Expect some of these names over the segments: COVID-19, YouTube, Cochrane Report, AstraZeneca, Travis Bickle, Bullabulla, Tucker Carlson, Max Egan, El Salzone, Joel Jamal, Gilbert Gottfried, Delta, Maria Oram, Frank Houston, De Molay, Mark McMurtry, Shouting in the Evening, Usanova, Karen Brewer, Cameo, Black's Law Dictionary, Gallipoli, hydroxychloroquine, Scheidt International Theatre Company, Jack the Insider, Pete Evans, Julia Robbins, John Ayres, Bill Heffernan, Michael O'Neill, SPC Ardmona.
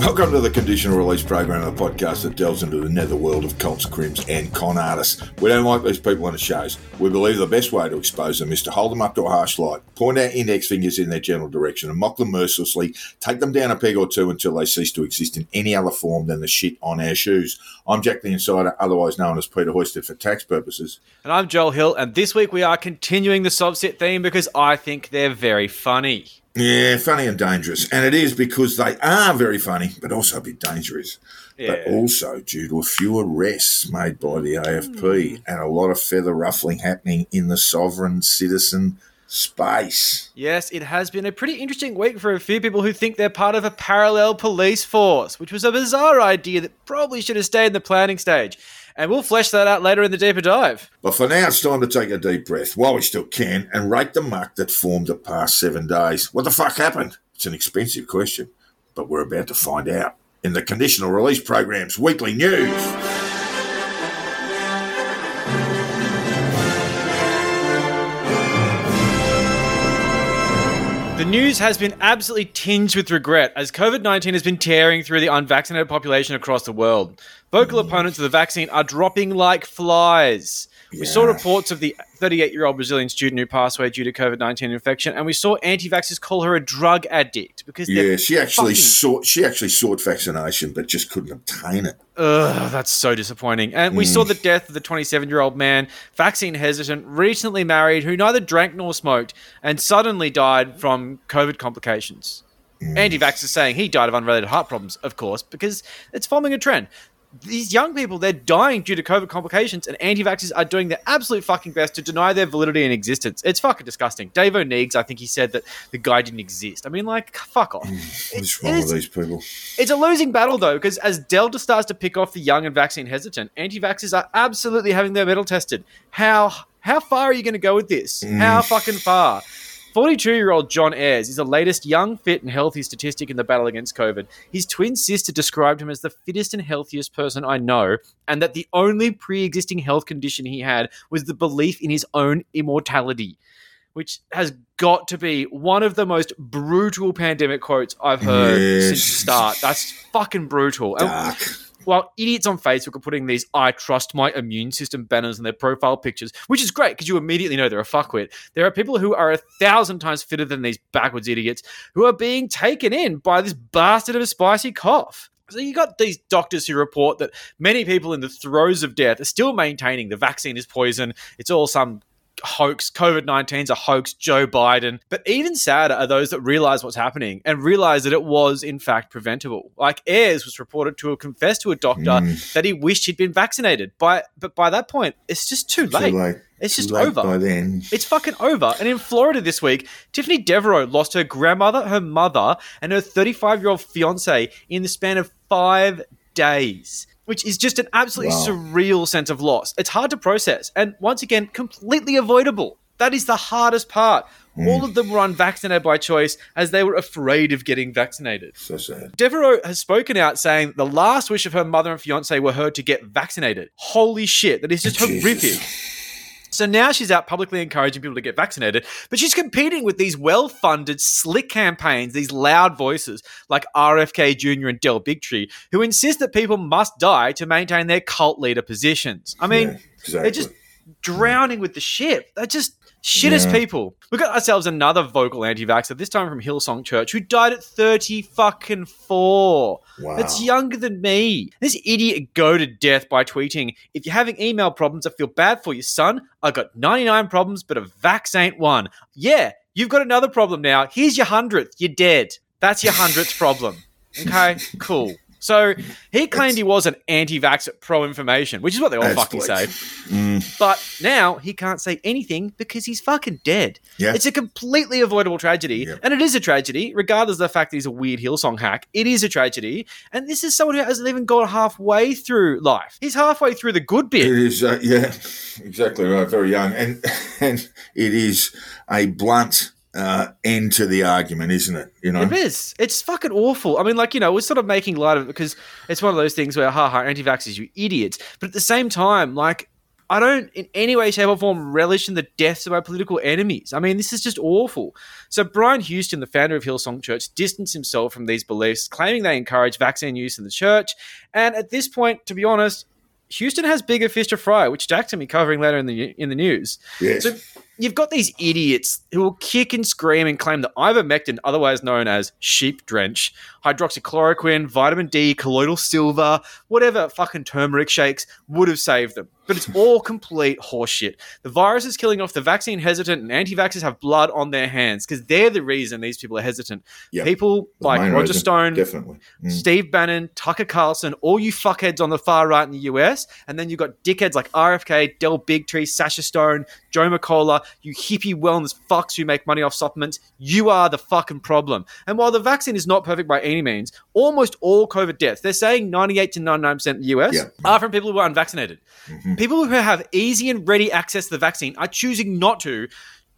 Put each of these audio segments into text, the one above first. Welcome to the Conditional Release Program of the podcast that delves into the netherworld of cults, crims and con artists. We don't like these people on the shows. We believe the best way to expose them is to hold them up to a harsh light, point our index fingers in their general direction and mock them mercilessly, take them down a peg or two until they cease to exist in any other form than the shit on our shoes. I'm Jack the Insider, otherwise known as Peter Hoisted for tax purposes. And I'm Joel Hill, and this week we are continuing the SovCit theme because I think they're very funny. Yeah, funny and dangerous. And it is because they are very funny, but also a bit dangerous. Yeah. But also due to a few arrests made by the AFP and a lot of feather ruffling happening in the sovereign citizen space. Yes, it has been a pretty interesting week for a few people who think they're part of a parallel police force, which was a bizarre idea that probably should have stayed in the planning stage. And we'll flesh that out later in the deeper dive. But for now, it's time to take a deep breath, while we still can, and rate the muck that formed the past 7 days. What the fuck happened? It's an expensive question, but we're about to find out in the Conditional Release Program's Weekly News. The news has been absolutely tinged with regret as COVID-19 has been tearing through the unvaccinated population across the world. Vocal opponents of the vaccine are dropping like flies. Yeah. We saw reports of the 38-year-old Brazilian student who passed away due to COVID-19 infection, and we saw anti-vaxxers call her a drug addict because she actually sought vaccination but just couldn't obtain it. Ugh, that's so disappointing. And we saw the death of the 27-year-old man, vaccine hesitant, recently married, who neither drank nor smoked and suddenly died from COVID complications. Anti-vaxxers saying he died of unrelated heart problems, of course, because it's forming a trend. These young people, they're dying due to COVID complications, and anti-vaxxers are doing their absolute fucking best to deny their validity and existence. It's fucking disgusting. Dave O'Neiggs, I think he said that the guy didn't exist. I mean, like, fuck off. What's wrong with these people? It's a losing battle, though, because as Delta starts to pick off the young and vaccine hesitant, anti-vaxxers are absolutely having their mettle tested. How far are you going to go with this? How fucking far? 42-year-old John Ayres is the latest young, fit and healthy statistic in the battle against COVID. His twin sister described him as the fittest and healthiest person I know, and that the only pre-existing health condition he had was the belief in his own immortality, which has got to be one of the most brutal pandemic quotes I've heard since the start. That's fucking brutal. Dark. While idiots on Facebook are putting these I trust my immune system banners in their profile pictures, which is great because you immediately know they're a fuckwit, there are people who are 1,000 times fitter than these backwards idiots who are being taken in by this bastard of a spicy cough. So you got these doctors who report that many people in the throes of death are still maintaining the vaccine is poison. It's all some hoax. COVID-19's a hoax. Joe Biden. But even sadder are those that realise what's happening and realise that it was, in fact, preventable. Like Ayres was reported to have confessed to a doctor that he wished he'd been vaccinated. But by that point, it's just too late. It's just over. By then. It's fucking over. And in Florida this week, Tiffany Devereaux lost her grandmother, her mother, and her 35-year-old fiancé in the span of 5 days. Which is just an absolutely surreal sense of loss. It's hard to process. And once again, completely avoidable. That is the hardest part. All of them were unvaccinated by choice as they were afraid of getting vaccinated. So sad. Devereaux has spoken out saying the last wish of her mother and fiancé were her to get vaccinated. Holy shit. That is just horrific. So now she's out publicly encouraging people to get vaccinated, but she's competing with these well-funded, slick campaigns, these loud voices like RFK Jr. and Del Bigtree, who insist that people must die to maintain their cult leader positions. I mean, They're just drowning with the shit. They're just shittest people. We got ourselves another vocal anti-vaxxer, this time from Hillsong Church, who died at 34. Wow. That's younger than me. This idiot goaded death by tweeting, "If you're having email problems, I feel bad for you, son. I got 99 problems, but a vax ain't one. Yeah, you've got another problem now. Here's your 100th. You're dead. That's your 100th problem." Okay, cool. So he claimed he was an anti-vaxxer pro-information, which is what they all fucking say. But now he can't say anything because he's fucking dead. Yeah. It's a completely avoidable tragedy. Yeah. And it is a tragedy, regardless of the fact that he's a weird Hillsong hack. It is a tragedy. And this is someone who hasn't even gone halfway through life. He's halfway through the good bit. It is, yeah, exactly right. Very young. And it is a blunt end to the argument, isn't it? You know, it is. It's fucking awful. I mean, like, you know, we're sort of making light of it because it's one of those things where, ha ha, anti-vaxxers, you idiots. But at the same time, like, I don't in any way, shape, or form relish in the deaths of our political enemies. I mean, this is just awful. So Brian Houston, the founder of Hillsong Church, distanced himself from these beliefs, claiming they encourage vaccine use in the church. And at this point, to be honest, Houston has bigger fish to fry, which Jack's going to be covering later in the news. Yes. So you've got these idiots who will kick and scream and claim that ivermectin, otherwise known as sheep drench, hydroxychloroquine, vitamin D, colloidal silver, whatever fucking turmeric shakes would have saved them. But it's all complete horseshit. The virus is killing off the vaccine hesitant, and anti-vaxxers have blood on their hands because they're the reason these people are hesitant. Yep. People like Roger reason, Stone, definitely. Steve Bannon, Tucker Carlson, all you fuckheads on the far right in the US, and then you've got dickheads like RFK, Del Bigtree, Sasha Stone, Joe McCullough, you hippie wellness fucks who make money off supplements. You are the fucking problem. And while the vaccine is not perfect by any means, almost all COVID deaths, they're saying 98 to 99% in the US, are from people who are unvaccinated. Mm-hmm. People who have easy and ready access to the vaccine are choosing not to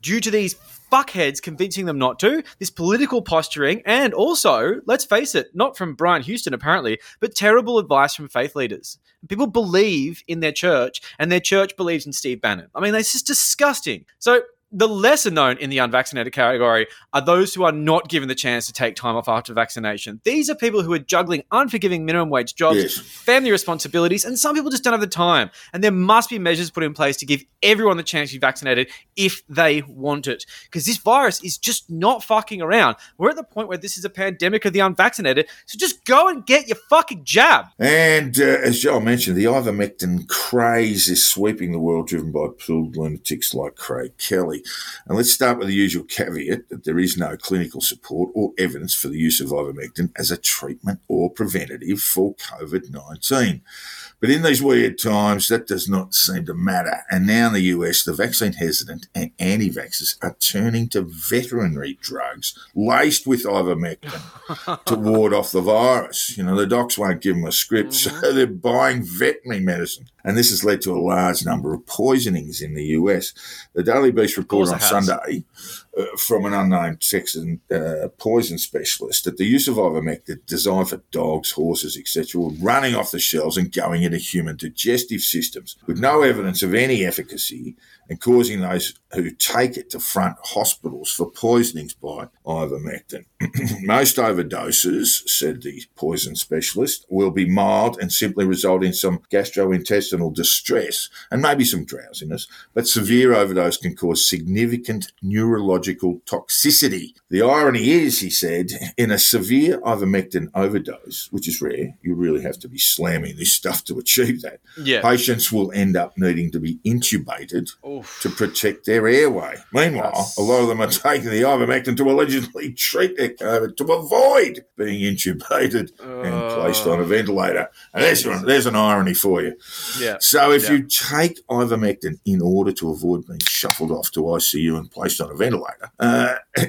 due to these fuckheads convincing them not to, this political posturing, and also, let's face it, not from Brian Houston apparently, but terrible advice from faith leaders. People believe in their church, and their church believes in Steve Bannon. I mean, that's just disgusting. So the lesser known in the unvaccinated category are those who are not given the chance to take time off after vaccination. These are people who are juggling unforgiving minimum wage jobs, family responsibilities, and some people just don't have the time. And there must be measures put in place to give everyone the chance to be vaccinated if they want it. Because this virus is just not fucking around. We're at the point where this is a pandemic of the unvaccinated, so just go and get your fucking jab. And as Joel mentioned, the ivermectin craze is sweeping the world, driven by pooled lunatics like Craig Kelly. And let's start with the usual caveat that there is no clinical support or evidence for the use of ivermectin as a treatment or preventative for COVID-19. But in these weird times, that does not seem to matter. And now in the US, the vaccine hesitant and anti-vaxxers are turning to veterinary drugs laced with ivermectin to ward off the virus. You know, the docs won't give them a script, so they're buying veterinary medicine. And this has led to a large number of poisonings in the US. The Daily Beast reported on Sunday from an unnamed Texan poison specialist that the use of ivermectin designed for dogs, horses, etc., were running off the shelves and going into human digestive systems with no evidence of any efficacy and causing those who take it to front hospitals for poisonings by ivermectin. Most overdoses, said the poison specialist, will be mild and simply result in some gastrointestinal distress and maybe some drowsiness, but severe overdose can cause significant neurological toxicity. The irony is, he said, in a severe ivermectin overdose, which is rare, you really have to be slamming this stuff to achieve that, patients will end up needing to be intubated to protect their airway. Meanwhile, a lot of them are taking the ivermectin to allegedly treat their COVID to avoid being intubated and placed on a ventilator. And there's an irony for you. Yeah. So if you take ivermectin in order to avoid being shuffled off to ICU and placed on a ventilator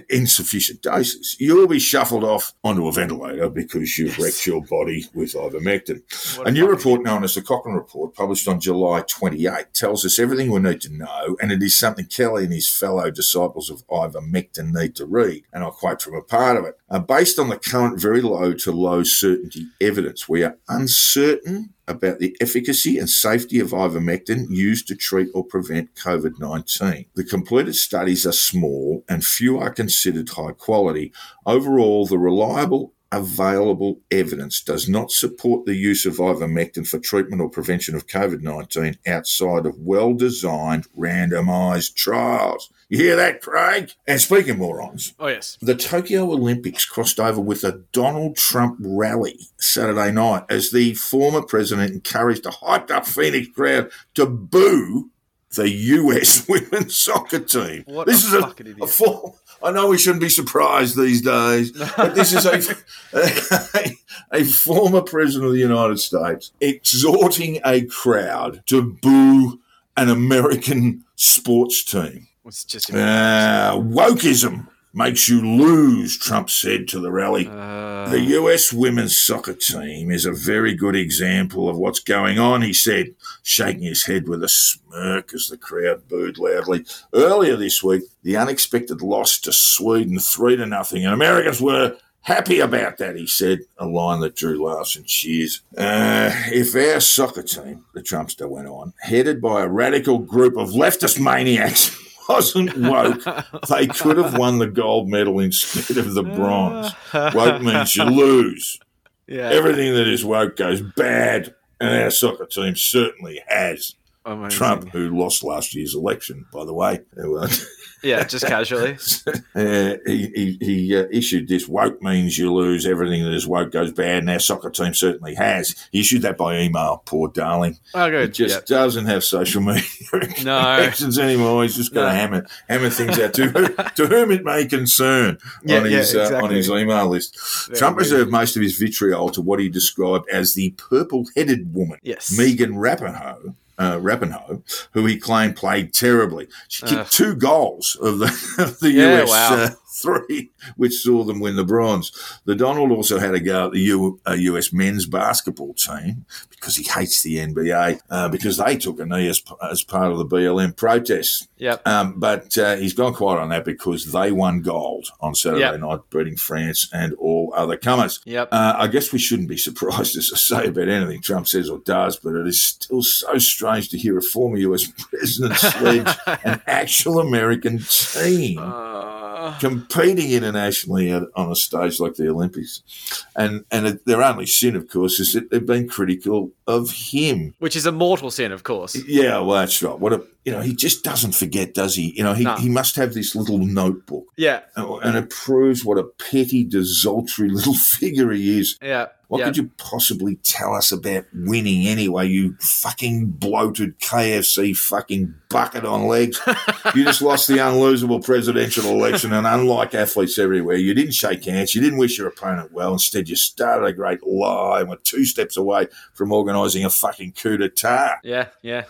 in sufficient doses, you'll be shuffled off onto a ventilator because you've wrecked your body with ivermectin. A new report known as the Cochrane Report, published on July 28, tells us everything we need to know, and it is something Kelly and his fellow disciples of ivermectin need to read, and I'll quote from a part of it. Based on the current very low to low certainty evidence, we are uncertain about the efficacy and safety of ivermectin used to treat or prevent COVID-19. The completed studies are small and few are considered high quality. Overall, the reliable available evidence does not support the use of ivermectin for treatment or prevention of COVID-19 outside of well-designed randomized trials. You hear that, Craig? And speaking of morons, the Tokyo Olympics crossed over with a Donald Trump rally Saturday night as the former president encouraged a hyped-up Phoenix crowd to boo the US women's soccer team. What this a is fucking idiot. I know we shouldn't be surprised these days, but this is a former president of the United States exhorting a crowd to boo an American sports team. It's just wokeism makes you lose, Trump said to the rally. The US women's soccer team is a very good example of what's going on, he said, shaking his head with a smirk as the crowd booed loudly. Earlier this week, the unexpected loss to Sweden 3-0, and Americans were Happy about that, he said, a line that drew laughs and cheers. If our soccer team, the Trumpster went on, headed by a radical group of leftist maniacs, wasn't woke, they could have won the gold medal instead of the bronze. Woke means you lose. Yeah. Everything that is woke goes bad, and our soccer team certainly has. Amazing. Trump, who lost last year's election, by the way. Yeah, just casually. He issued this, woke means you lose, everything that is woke goes bad, and our soccer team certainly has. He issued that by email, poor darling. Oh, good. He just doesn't have social media connections anymore. He's just going to hammer things out to whom it may concern on his email list. Very Trump reserved most of his vitriol to what he described as the purple-headed woman, Megan Rapinoe. Who he claimed played terribly. She kicked 2 goals of the US 3, which saw them win the bronze. The Donald also had a go at the US men's basketball team because he hates the NBA because they took a knee as part of the BLM protests. Yep. But he's gone quiet on that because they won gold on Saturday night, beating France and all other comers. Yep. I guess we shouldn't be surprised, as I say, about anything Trump says or does, but it is still so strange to hear a former US president sledge an actual American team competing internationally on a stage like the Olympics. And their only sin, of course, is that they've been critical of him. Which is a mortal sin, of course. Yeah, well, that's right. He just doesn't forget, does he? He must have this little notebook. Yeah. And it proves what a petty, desultory little figure he is. Yeah. What could you possibly tell us about winning anyway, you fucking bloated KFC fucking bucket on legs? You just lost the unlosable presidential election, and unlike athletes everywhere, you didn't shake hands, you didn't wish your opponent well. Instead, you started a great lie and were 2 steps away from organising a fucking coup d'etat. Yeah, yeah.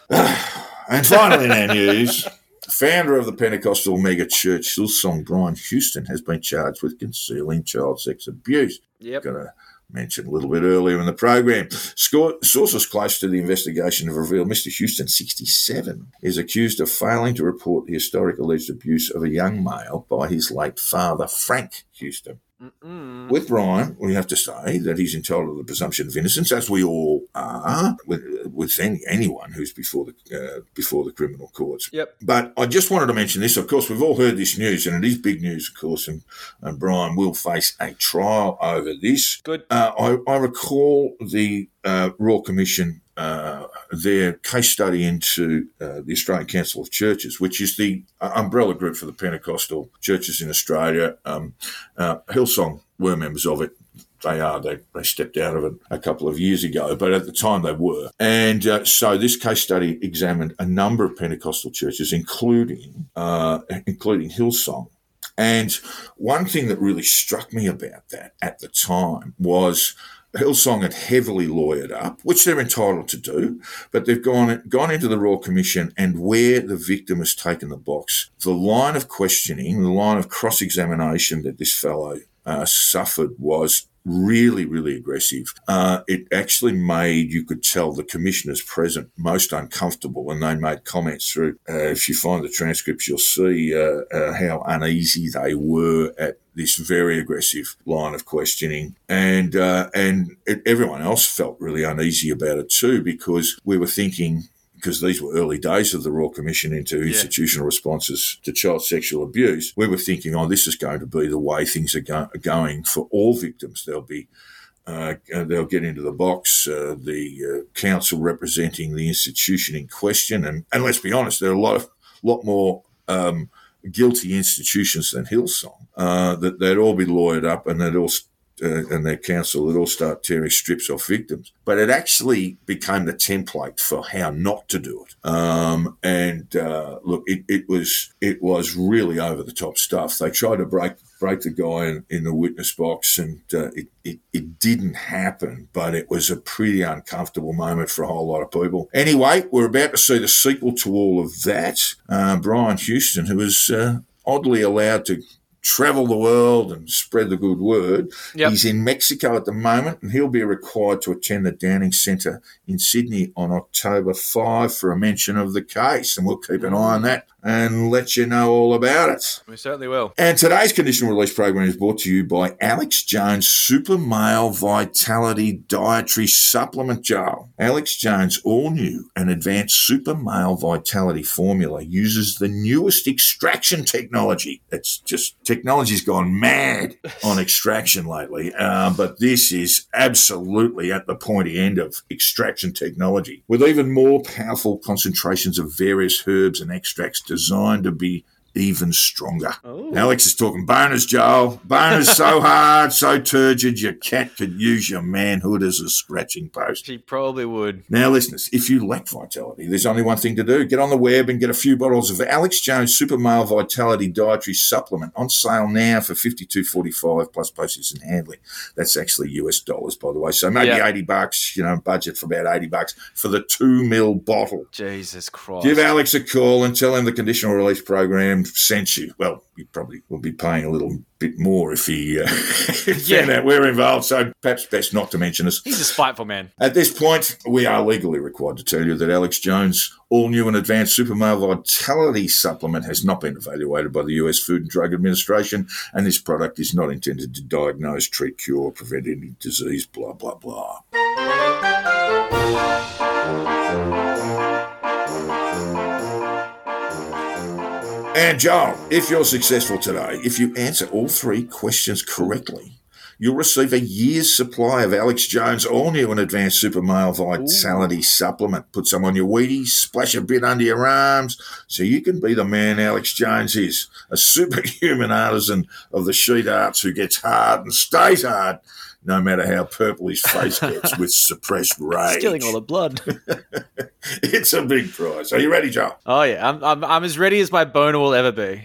And finally in our news, the founder of the Pentecostal megachurch, Hillsong, Brian Houston, has been charged with concealing child sex abuse. Yep. Got to mention a little bit earlier in the program. Sources close to the investigation have revealed Mr. Houston, 67, is accused of failing to report the historic alleged abuse of a young male by his late father, Frank Houston. Mm-mm. With Ryan, we have to say that he's entitled to the presumption of innocence, as we all are, with anyone who's before the criminal courts. Yep. But I just wanted to mention this. Of course, we've all heard this news, and it is big news, of course, and Brian will face a trial over this. Good. I recall the Royal Commission, their case study into the Australian Council of Churches, which is the umbrella group for the Pentecostal churches in Australia. Hillsong were members of it. They are. They stepped out of it a couple of years ago, but at the time they were. And so this case study examined a number of Pentecostal churches, including Hillsong. And one thing that really struck me about that at the time was Hillsong had heavily lawyered up, which they're entitled to do, but they've gone into the Royal Commission, and where the victim has taken the box, the line of questioning, the line of cross-examination that this fellow suffered was really, really aggressive. It actually made, you could tell, the commissioners present most uncomfortable, and they made comments through. If you find the transcripts, you'll see how uneasy they were at this very aggressive line of questioning. And everyone else felt really uneasy about it too, because we were thinking, because these were early days of the Royal Commission into institutional responses to child sexual abuse, we were thinking, this is going to be the way things are going for all victims. They'll get into the box, the council representing the institution in question. And let's be honest, there are a lot more guilty institutions than Hillsong, that they'd all be lawyered up, and they'd all and their council would all start tearing strips off victims. But it actually became the template for how not to do it. Look, it was really over-the-top stuff. They tried to break the guy in the witness box, and it didn't happen, but it was a pretty uncomfortable moment for a whole lot of people. Anyway, we're about to see the sequel to all of that. Brian Houston, who was oddly allowed to travel the world and spread the good word. Yep. He's in Mexico at the moment, and he'll be required to attend the Downing Centre in Sydney on October 5 for a mention of the case, and we'll keep an eye on that and let you know all about it. We certainly will. And today's Conditional Release program is brought to you by Alex Jones Super Male Vitality Dietary Supplement Gel. Alex Jones' all-new and advanced Super Male Vitality formula uses the newest extraction technology. It's just, technology's gone mad on extraction lately, but this is absolutely at the pointy end of extraction technology, with even more powerful concentrations of various herbs and extracts designed to be even stronger. Ooh. Alex is talking bonus, Joel. Bonus so hard, so turgid, your cat could use your manhood as a scratching post. She probably would. Now, listeners, if you lack vitality, there's only one thing to do. Get on the web and get a few bottles of Alex Jones Super Male Vitality Dietary Supplement on sale now for $52.45 plus postage and handling. That's actually US dollars, by the way. So maybe $80, you know, budget for about $80 for the 2 ml bottle. Jesus Christ. Give Alex a call and tell him the Conditional Release program sent you. Well, you probably will be paying a little bit more if he found out we're involved, so perhaps best not to mention us. He's a spiteful man. At this point, we are legally required to tell you that Alex Jones' all-new and advanced Super Male Vitality Supplement has not been evaluated by the US Food and Drug Administration, and this product is not intended to diagnose, treat, cure, prevent any disease, blah, blah, blah. And Joel, if you're successful today, if you answer all three questions correctly, you'll receive a year's supply of Alex Jones' all-new and advanced Super Male Vitality Supplement. Put some on your Wheaties, splash a bit under your arms, so you can be the man Alex Jones is, a superhuman artisan of the sheet arts who gets hard and stays hard, no matter how purple his face gets with suppressed rage. Stealing all the blood. It's a big prize. Are you ready, Joel? Oh, yeah. I'm as ready as my boner will ever be.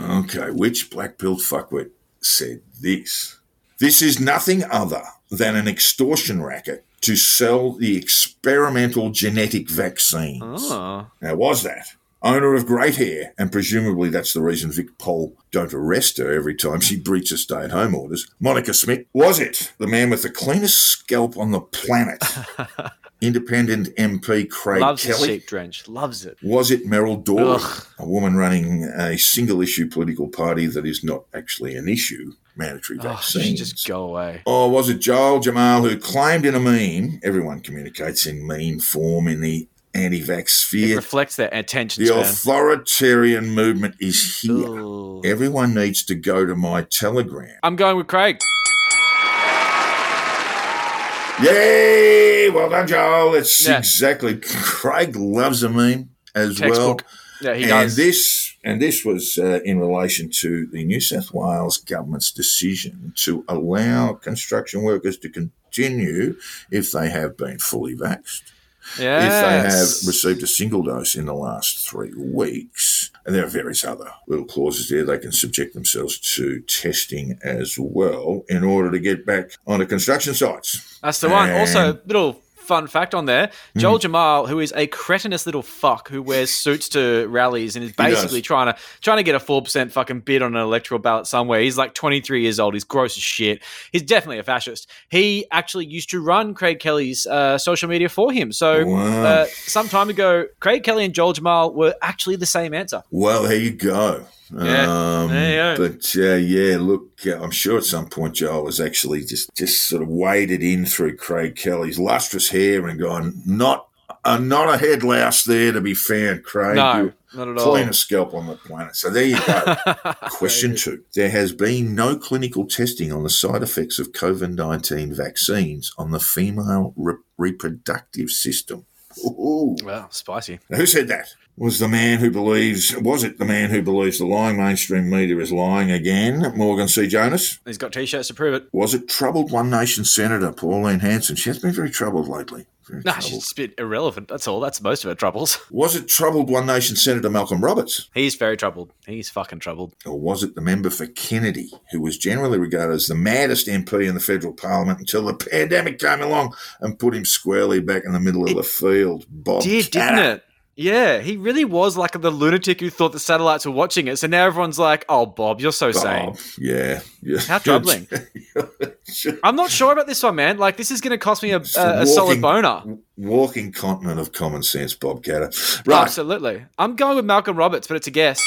Okay. Which black-pilled fuckwit said this? This is nothing other than an extortion racket to sell the experimental genetic vaccines. Oh. Now, was that? Owner of great hair, and presumably that's the reason Vic Pohl don't arrest her every time she breaches stay-at-home orders, Monica Smith, was it the man with the cleanest scalp on the planet? Independent MP Craig Kelly. Loves the sheep drench. Loves it. Was it Merrill Doyle, a woman running a single-issue political party that is not actually an issue? Mandatory vaccines. Just go away. Or was it Joel Jamal, who claimed in a meme, everyone communicates in meme form in the anti-vax sphere. It reflects their attention span. The authoritarian movement is here. Ooh. Everyone needs to go to my Telegram. I'm going with Craig. Yay! Well done, Joel. It's exactly. Craig loves a meme as textbook. Well. Yeah, he does. And this was in relation to the New South Wales government's decision to allow construction workers to continue if they have been fully vaxxed. Yes. If they have received a single dose in the last 3 weeks, and there are various other little clauses there, they can subject themselves to testing as well in order to get back onto construction sites. That's the one. Also, little fun fact on there, Joel Jamal, who is a cretinous little fuck who wears suits to rallies and is basically trying to get a 4% fucking bid on an electoral ballot somewhere. He's like 23 years old. He's gross as shit. He's definitely a fascist. He actually used to run Craig Kelly's social media for him. So some time ago, Craig Kelly and Joel Jamal were actually the same answer. Well, here you go. Yeah, there you go. But look, I'm sure at some point Joel has actually just sort of waded in through Craig Kelly's lustrous hair and gone, not a head louse there to be found, Craig. No, not at all. Cleanest scalp on the planet. So there you go. Question 2. There has been no clinical testing on the side effects of COVID-19 vaccines on the female reproductive system. Ooh. Wow, spicy. Now, who said that? Was it the man who believes the lying mainstream media is lying again, Morgan C. Jonas? He's got T-shirts to prove it. Was it troubled One Nation Senator Pauline Hanson? She has been very troubled lately. She's just a bit irrelevant. That's all. That's most of her troubles. Was it troubled One Nation Senator Malcolm Roberts? He's very troubled. He's fucking troubled. Or was it the member for Kennedy, who was generally regarded as the maddest MP in the federal parliament until the pandemic came along and put him squarely back in the middle of the field? Bob Catter. Didn't it? Yeah, he really was like the lunatic who thought the satellites were watching it. So now everyone's like, oh, Bob, you're so sane. Yeah. How troubling. I'm not sure about this one, man. Like, this is going to cost me a solid boner. Walking continent of common sense, Bob Catter. Right. Absolutely. I'm going with Malcolm Roberts, but it's a guess.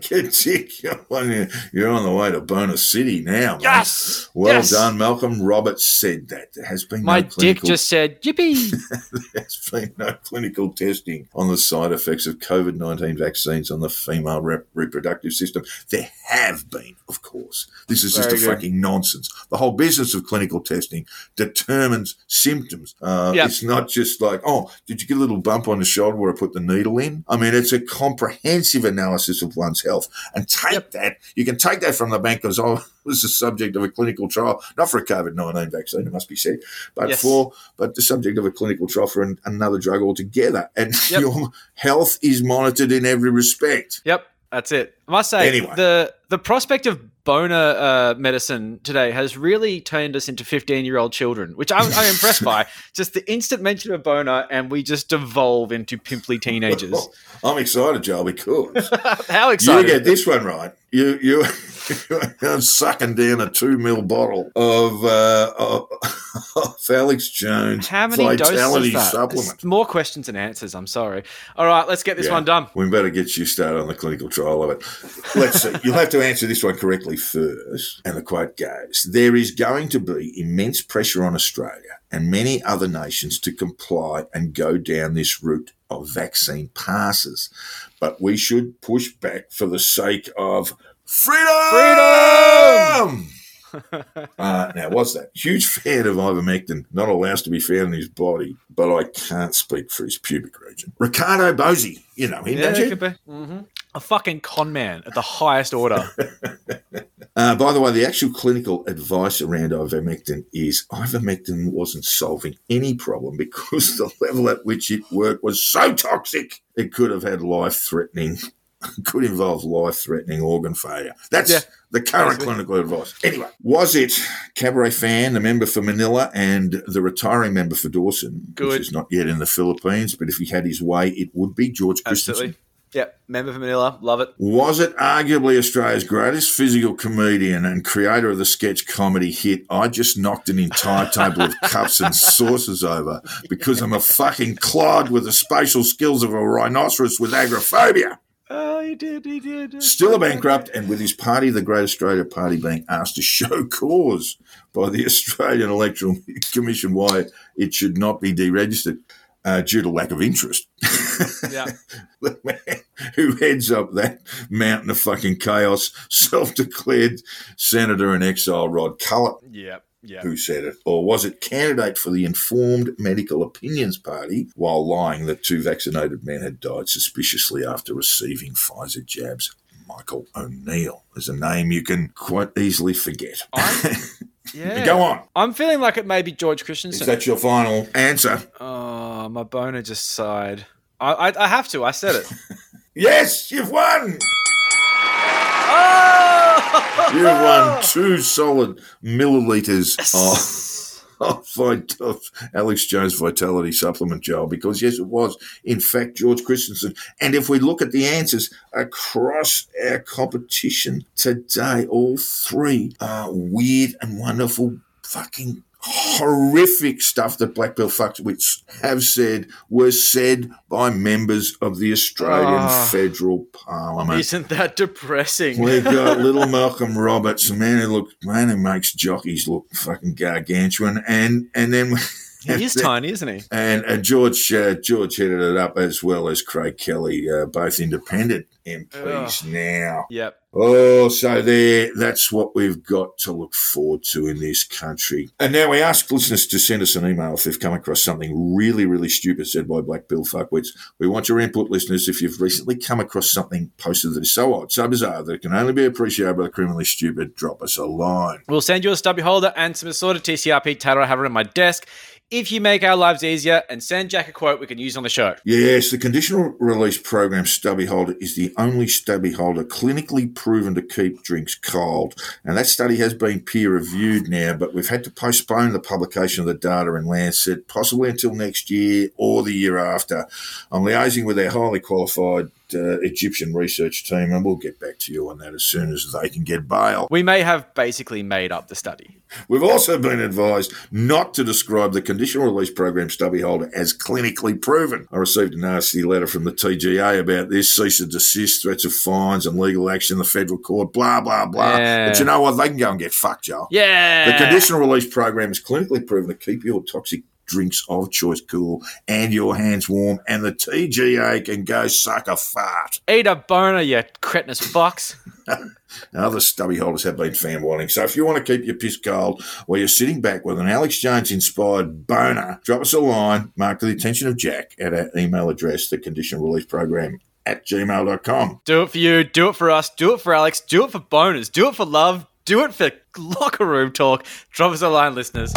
Take a tick. You're on the way to Bonus City now, mate. Yes! Well done. Malcolm Roberts said that. There has been My no clinical... dick just said, yippee! There's been no clinical testing on the side effects of COVID-19 vaccines on the female reproductive system. There have been, of course. This is just fucking nonsense. The whole business of clinical testing determines symptoms. It's not just like, oh, did you get a little bump on the shoulder where I put the needle in? I mean, it's a comprehensive analysis of one's health, and you can take that from the bank because I was the subject of a clinical trial, not for a COVID-19 vaccine, it must be said, but the subject of a clinical trial for another drug altogether, and your health is monitored in every respect. Yep, that's it. I must say, anyway, the prospect of boner medicine today has really turned us into 15-year-old children, which I'm impressed by. Just the instant mention of boner, and we just devolve into pimply teenagers. Well, I'm excited, Joel, because how excited! You get this one right. You're sucking down a 2 ml bottle of Alex Jones Vitality supplement. It's more questions than answers. I'm sorry. All right, let's get this one done. We better get you started on the clinical trial of it. Let's see. You'll have to answer this one correctly first. And the quote goes, "There is going to be immense pressure on Australia and many other nations to comply and go down this route of vaccine passes. But we should push back for the sake of freedom!" Now, what's that? Huge fan of ivermectin, not allowed to be found in his body, but I can't speak for his pubic region. Ricardo Bozzi, you know him, don't you? Mm-hmm. A fucking con man at the highest order. By the way, the actual clinical advice around ivermectin is ivermectin wasn't solving any problem because the level at which it worked was so toxic it could involve life-threatening organ failure. That's the current clinical advice. Anyway, was it Cabaret Fan, the member for Manila, and the retiring member for Dawson, which is not yet in the Philippines, but if he had his way, it would be George Christensen. Absolutely. Yeah, member for Manila. Love it. Was it arguably Australia's greatest physical comedian and creator of the sketch comedy hit, "I just knocked an entire table of cups and saucers over because I'm a fucking clod with the spatial skills of a rhinoceros with agoraphobia"? Oh, he did. Still a bankrupt, and with his party, the Great Australia Party, being asked to show cause by the Australian Electoral Commission why it should not be deregistered. Due to lack of interest. The man who heads up that mountain of fucking chaos, self-declared senator in exile, Rod Culleton. Who said it? Or was it candidate for the Informed Medical Opinions Party while lying that 2 vaccinated men had died suspiciously after receiving Pfizer jabs? Michael O'Neill is a name you can quite easily forget. Go on. I'm feeling like it may be George Christensen. Is that your final answer? Oh, my boner just sighed. I have to. I said it. Yes, you've won. Oh! You've won 2 solid milliliters of Alex Jones Vitality Supplement, Joel, because, yes, it was, in fact, George Christensen. And if we look at the answers across our competition today, all 3 are weird and wonderful fucking horrific stuff that Black Bill Fuckwits have said were said by members of the Australian Federal Parliament. Isn't that depressing? We've got little Malcolm Roberts, a man who makes jockeys look fucking gargantuan, and then he is tiny, isn't he? And George headed it up, as well as Craig Kelly, both independent MPs now. Yep. Oh, so that's what we've got to look forward to in this country. And now we ask listeners to send us an email if they've come across something really, really stupid said by Black Bill Fuckwits. We want your input, listeners, if you've recently come across something posted that is so odd, so bizarre, that it can only be appreciated by the criminally stupid, drop us a line. We'll send you a stubby holder and some assorted TCRP Tara Haver in my desk. if you make our lives easier and send Jack a quote we can use on the show. Yes, the conditional release program stubby holder is the only stubby holder clinically proven to keep drinks cold. And that study has been peer reviewed now, but we've had to postpone the publication of the data in Lancet, possibly until next year or the year after. I'm liaising with our highly qualified Egyptian research team, and we'll get back to you on that as soon as they can get bail. We may have basically made up the study. We've also been advised not to describe the conditional release program stubby holder as clinically proven. I received a nasty letter from the TGA about this, cease and desist, threats of fines and legal action in the federal court, blah, blah, blah. Yeah. But you know what? They can go and get fucked, Joel. Yeah. The conditional release program is clinically proven to keep your toxic drinks of choice cool and your hands warm, and the TGA can go suck a fart. Eat a boner, you cretinous fox. Other stubby holders have been fanboiling. So if you want to keep your piss cold while you're sitting back with an Alex Jones-inspired boner, drop us a line, marked to the attention of Jack, at our email address, the Conditional Release Program at gmail.com. Do it for you, do it for us, do it for Alex, do it for boners, do it for love, do it for locker room talk. Drop us a line, listeners.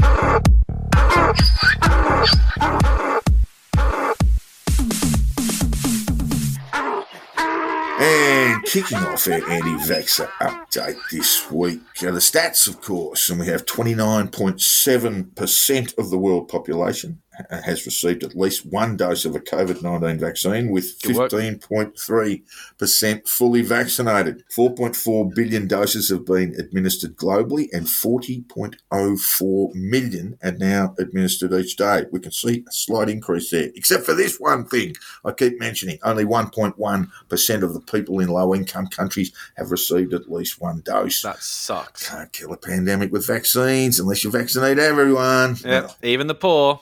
And kicking off our anti-vaxxer update this week are the stats, of course, and we have 29.7% of the world population has received at least one dose of a COVID-19 vaccine, with 15.3% fully vaccinated. 4.4 billion doses have been administered globally, and 40.04 million are now administered each day. We can see a slight increase there, except for this one thing I keep mentioning. Only 1.1% of the people in low-income countries have received at least one dose. That sucks. Can't kill a pandemic with vaccines unless you vaccinate everyone. Yep, well, even the poor.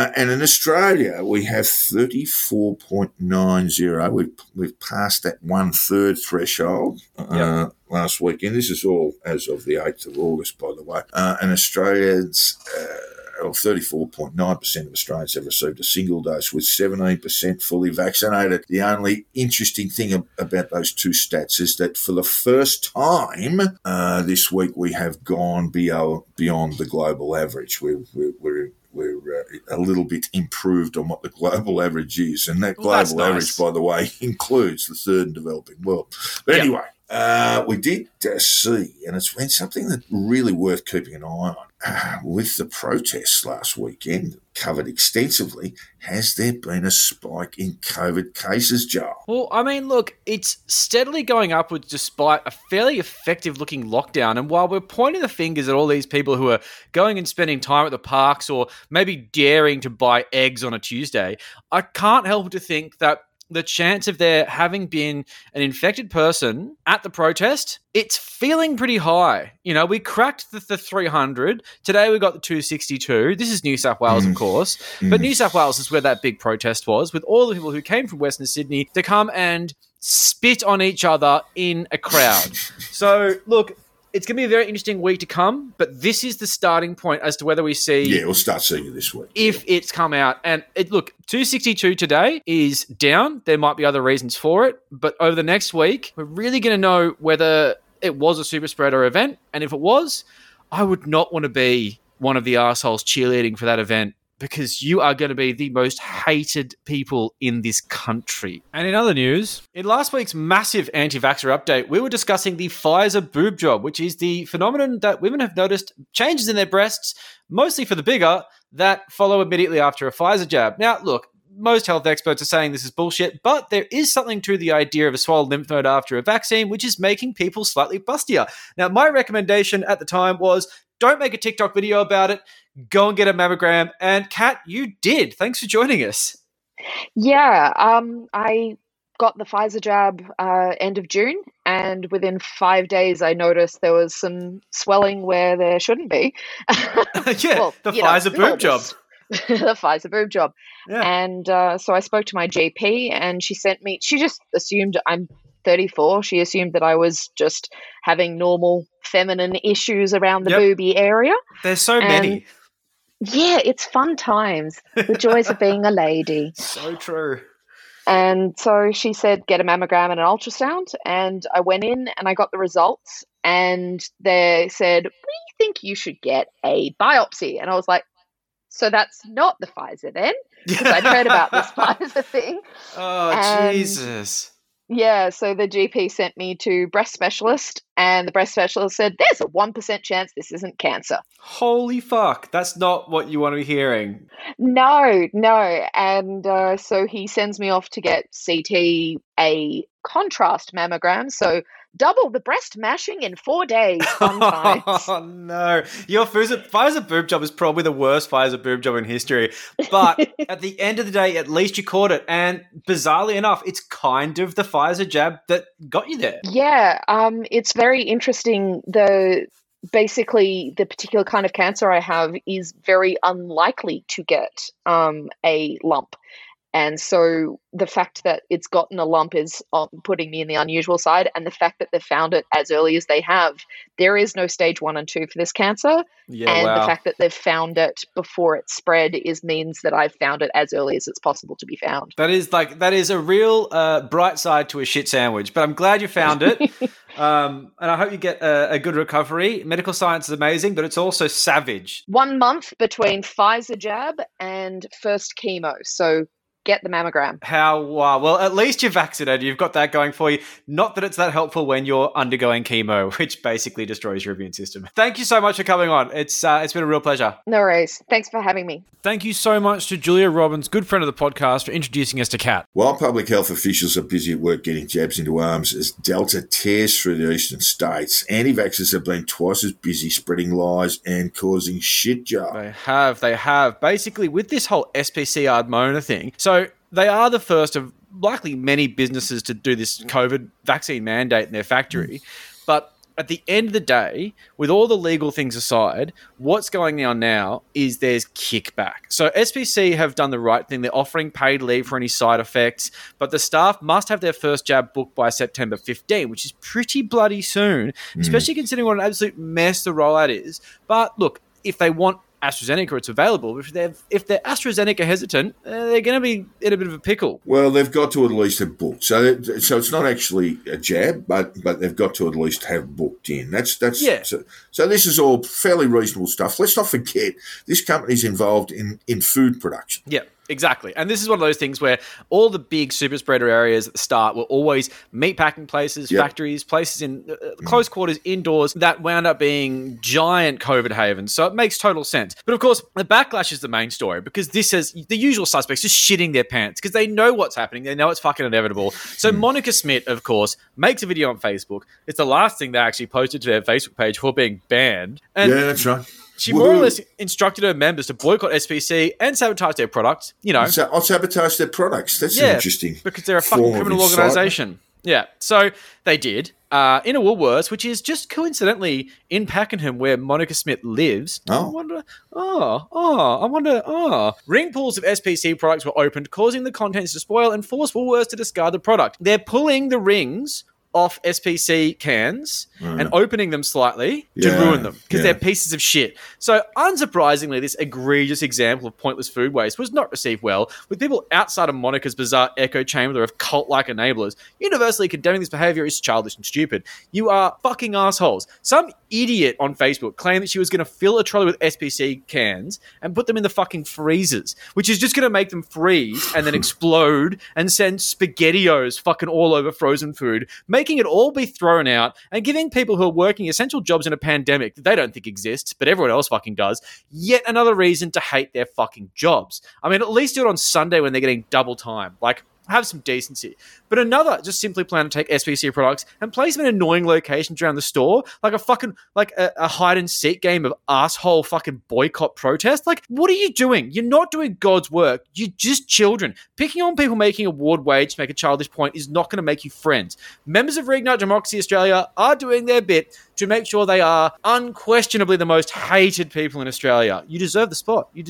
And in Australia, we have 34.90. We've passed that one-third threshold last week. And this is all as of the 8th of August, by the way. And Australians... 34.9% of Australians have received a single dose, with 17% fully vaccinated. The only interesting thing about those two stats is that for the first time this week, we have gone beyond the global average. We're a little bit improved on what the global average is. And that global average, by the way, includes the third and developing world. But anyway, we did see, and it's been something that's really worth keeping an eye on. With the protests last weekend covered extensively, has there been a spike in COVID cases, Joel? Well, I mean, look, it's steadily going upwards despite a fairly effective-looking lockdown. And while we're pointing the fingers at all these people who are going and spending time at the parks or maybe daring to buy eggs on a Tuesday, I can't help to think that the chance of there having been an infected person at the protest, it's feeling pretty high. You know, we cracked the 300. Today we got the 262. This is New South Wales, of course. But New South Wales is where that big protest was, with all the people who came from Western Sydney to come and spit on each other in a crowd. So, look, it's going to be a very interesting week to come, but this is the starting point as to whether we see... Yeah, we'll start seeing it this week. If it's come out. And, look, 262 today is down. There might be other reasons for it, but over the next week, we're really going to know whether it was a super spreader event. And if it was, I would not want to be one of the arseholes cheerleading for that event, because you are going to be the most hated people in this country. And in other news, in last week's massive anti-vaxxer update, we were discussing the Pfizer boob job, which is the phenomenon that women have noticed changes in their breasts, mostly for the bigger, that follow immediately after a Pfizer jab. Now, look, most health experts are saying this is bullshit, but there is something to the idea of a swollen lymph node after a vaccine, which is making people slightly bustier. Now, my recommendation at the time was, don't make a TikTok video about it. Go and get a mammogram. And Kat, you did. Thanks for joining us. Yeah, I got the Pfizer jab end of June, and within 5 days I noticed there was some swelling where there shouldn't be. The Pfizer boob job. Yeah. And so I spoke to my GP, and she just assumed I'm 34. She assumed that I was just having normal feminine issues around the booby area. There's so many. Yeah, it's fun times. The joys of being a lady. So true. And so she said, get a mammogram and an ultrasound. And I went in and I got the results. And they said, we think you should get a biopsy. And I was like, So that's not the Pfizer then, because I'd heard about this Pfizer thing. Oh, and Jesus. Yeah, so the GP sent me to breast specialist, and the breast specialist said, there's a 1% chance this isn't cancer. Holy fuck, that's not what you want to be hearing. No. And so he sends me off to get CT, a contrast mammogram, so double the breast mashing in 4 days sometimes. Oh, no. Your Pfizer boob job is probably the worst Pfizer boob job in history. But at the end of the day, at least you caught it. And bizarrely enough, it's kind of the Pfizer jab that got you there. Yeah. It's very interesting. Basically, the particular kind of cancer I have is very unlikely to get a lump. And so the fact that it's gotten a lump is putting me in the unusual side. And the fact that they found it as early as they have, there is no stage 1 and 2 for this cancer. Yeah, and wow. The fact that they've found it before it spread means that I've found it as early as it's possible to be found. That is a real bright side to a shit sandwich, but I'm glad you found it. And I hope you get a good recovery. Medical science is amazing, but it's also savage. 1 month between Pfizer jab and first chemo. So get the mammogram. How well, at least you're vaccinated. You've got that going for you. Not that it's that helpful when you're undergoing chemo, which basically destroys your immune system. Thank you so much for coming on. It's been a real pleasure. No worries. Thanks for having me. Thank you so much to Julia Robbins, good friend of the podcast, for introducing us to Kat. While public health officials are busy at work getting jabs into arms as Delta tears through the eastern states, anti-vaxxers have been twice as busy spreading lies and causing shit jobs. They have. Basically, with this whole SPC Ardmona thing, so they are the first of likely many businesses to do this COVID vaccine mandate in their factory. But at the end of the day, with all the legal things aside, what's going on now is there's kickback. So SPC have done the right thing. They're offering paid leave for any side effects, but the staff must have their first jab booked by September 15, which is pretty bloody soon, especially considering what an absolute mess the rollout is. But look, if they want AstraZeneca, it's available. If they're AstraZeneca hesitant, they're going to be in a bit of a pickle. Well, they've got to at least have booked. So it's not actually a jab, but they've got to at least have booked in. That's yeah. So this is all fairly reasonable stuff. Let's not forget this company's involved in food production. Yeah. Exactly. And this is one of those things where all the big super spreader areas at the start were always meatpacking places, yep. Factories, places in close quarters, indoors, that wound up being giant COVID havens. So it makes total sense. But of course, the backlash is the main story because this is the usual suspects just shitting their pants because they know what's happening. They know it's fucking inevitable. So Monica Smith, of course, makes a video on Facebook. It's the last thing they actually posted to their Facebook page for being banned. And yeah, that's right. She more or less instructed her members to boycott SPC and sabotage their products, you know. So I'll sabotage their products. That's interesting. Because they're a fucking criminal organisation. Yeah. So they did. In a Woolworths, which is just coincidentally in Pakenham where Monica Smith lives. I wonder, ring pools of SPC products were opened, causing the contents to spoil and force Woolworths to discard the product. They're pulling the rings off SPC cans and opening them slightly to ruin them because they're pieces of shit. So unsurprisingly, this egregious example of pointless food waste was not received well, with people outside of Monica's bizarre echo chamber of cult-like enablers universally condemning this behaviour is childish and stupid. You are fucking assholes. Some idiot on Facebook claimed that she was going to fill a trolley with SPC cans and put them in the fucking freezers, which is just going to make them freeze and then explode and send SpaghettiOs fucking all over frozen food, making it all be thrown out and giving people who are working essential jobs in a pandemic that they don't think exists, but everyone else fucking does, yet another reason to hate their fucking jobs. I mean, at least do it on Sunday when they're getting double time. Like, have some decency. But another just simply plan to take SPC products and place them in annoying locations around the store, like a hide-and-seek game of asshole fucking boycott protest. Like, what are you doing? You're not doing God's work. You're just children. Picking on people making a ward wage to make a childish point is not going to make you friends. Members of Reignite Democracy Australia are doing their bit to make sure they are unquestionably the most hated people in Australia. You deserve the spot. You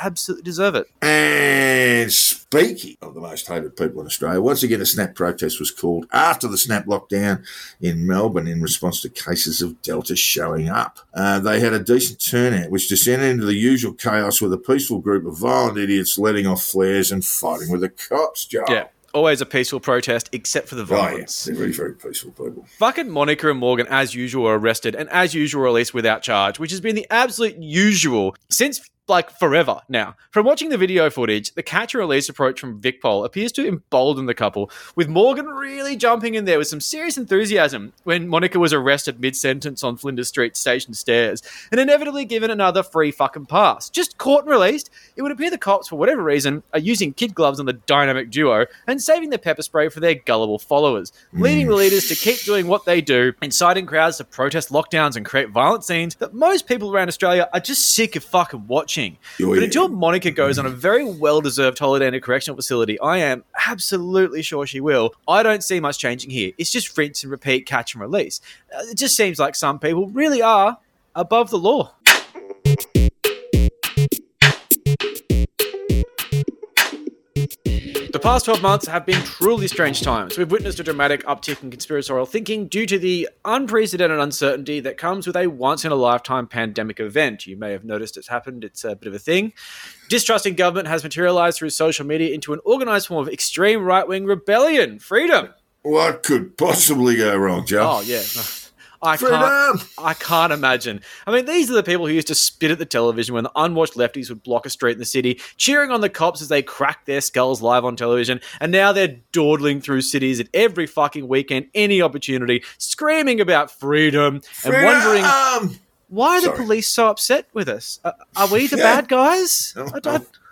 absolutely deserve it. And speaking of the most hated people in Australia, once again, a snap protest was called after the snap lockdown in Melbourne in response to cases of Delta showing up. They had a decent turnout, which descended into the usual chaos with a peaceful group of violent idiots letting off flares and fighting with the cops, Joel. Yeah. Always a peaceful protest, except for the violence. Oh, yeah. They're really very peaceful people. Fucking Monica and Morgan, as usual, are arrested and as usual released without charge, which has been the absolute usual since like forever now. From watching the video footage, the catch and release approach from Vic Pol appears to embolden the couple, with Morgan really jumping in there with some serious enthusiasm when Monica was arrested mid-sentence on Flinders Street station stairs and inevitably given another free fucking pass. Just caught and released, it would appear the cops, for whatever reason, are using kid gloves on the dynamic duo and saving the pepper spray for their gullible followers, leading the leaders to keep doing what they do, inciting crowds to protest lockdowns and create violent scenes that most people around Australia are just sick of fucking watching. But until Monica goes on a very well-deserved holiday in a correctional facility, I am absolutely sure she will, I don't see much changing here. It's just rinse and repeat, catch and release. It just seems like some people really are above the law. The past 12 months have been truly strange times. We've witnessed a dramatic uptick in conspiratorial thinking due to the unprecedented uncertainty that comes with a once-in-a-lifetime pandemic event. You may have noticed it's happened. It's a bit of a thing. Distrust in government has materialised through social media into an organised form of extreme right-wing rebellion. Freedom. What could possibly go wrong, Joe? Oh, yeah. I can't imagine. I mean, these are the people who used to spit at the television when the unwashed lefties would block a street in the city, cheering on the cops as they cracked their skulls live on television, and now they're dawdling through cities at every fucking weekend, any opportunity, screaming about freedom. And wondering, why are the police so upset with us? Are we the bad guys?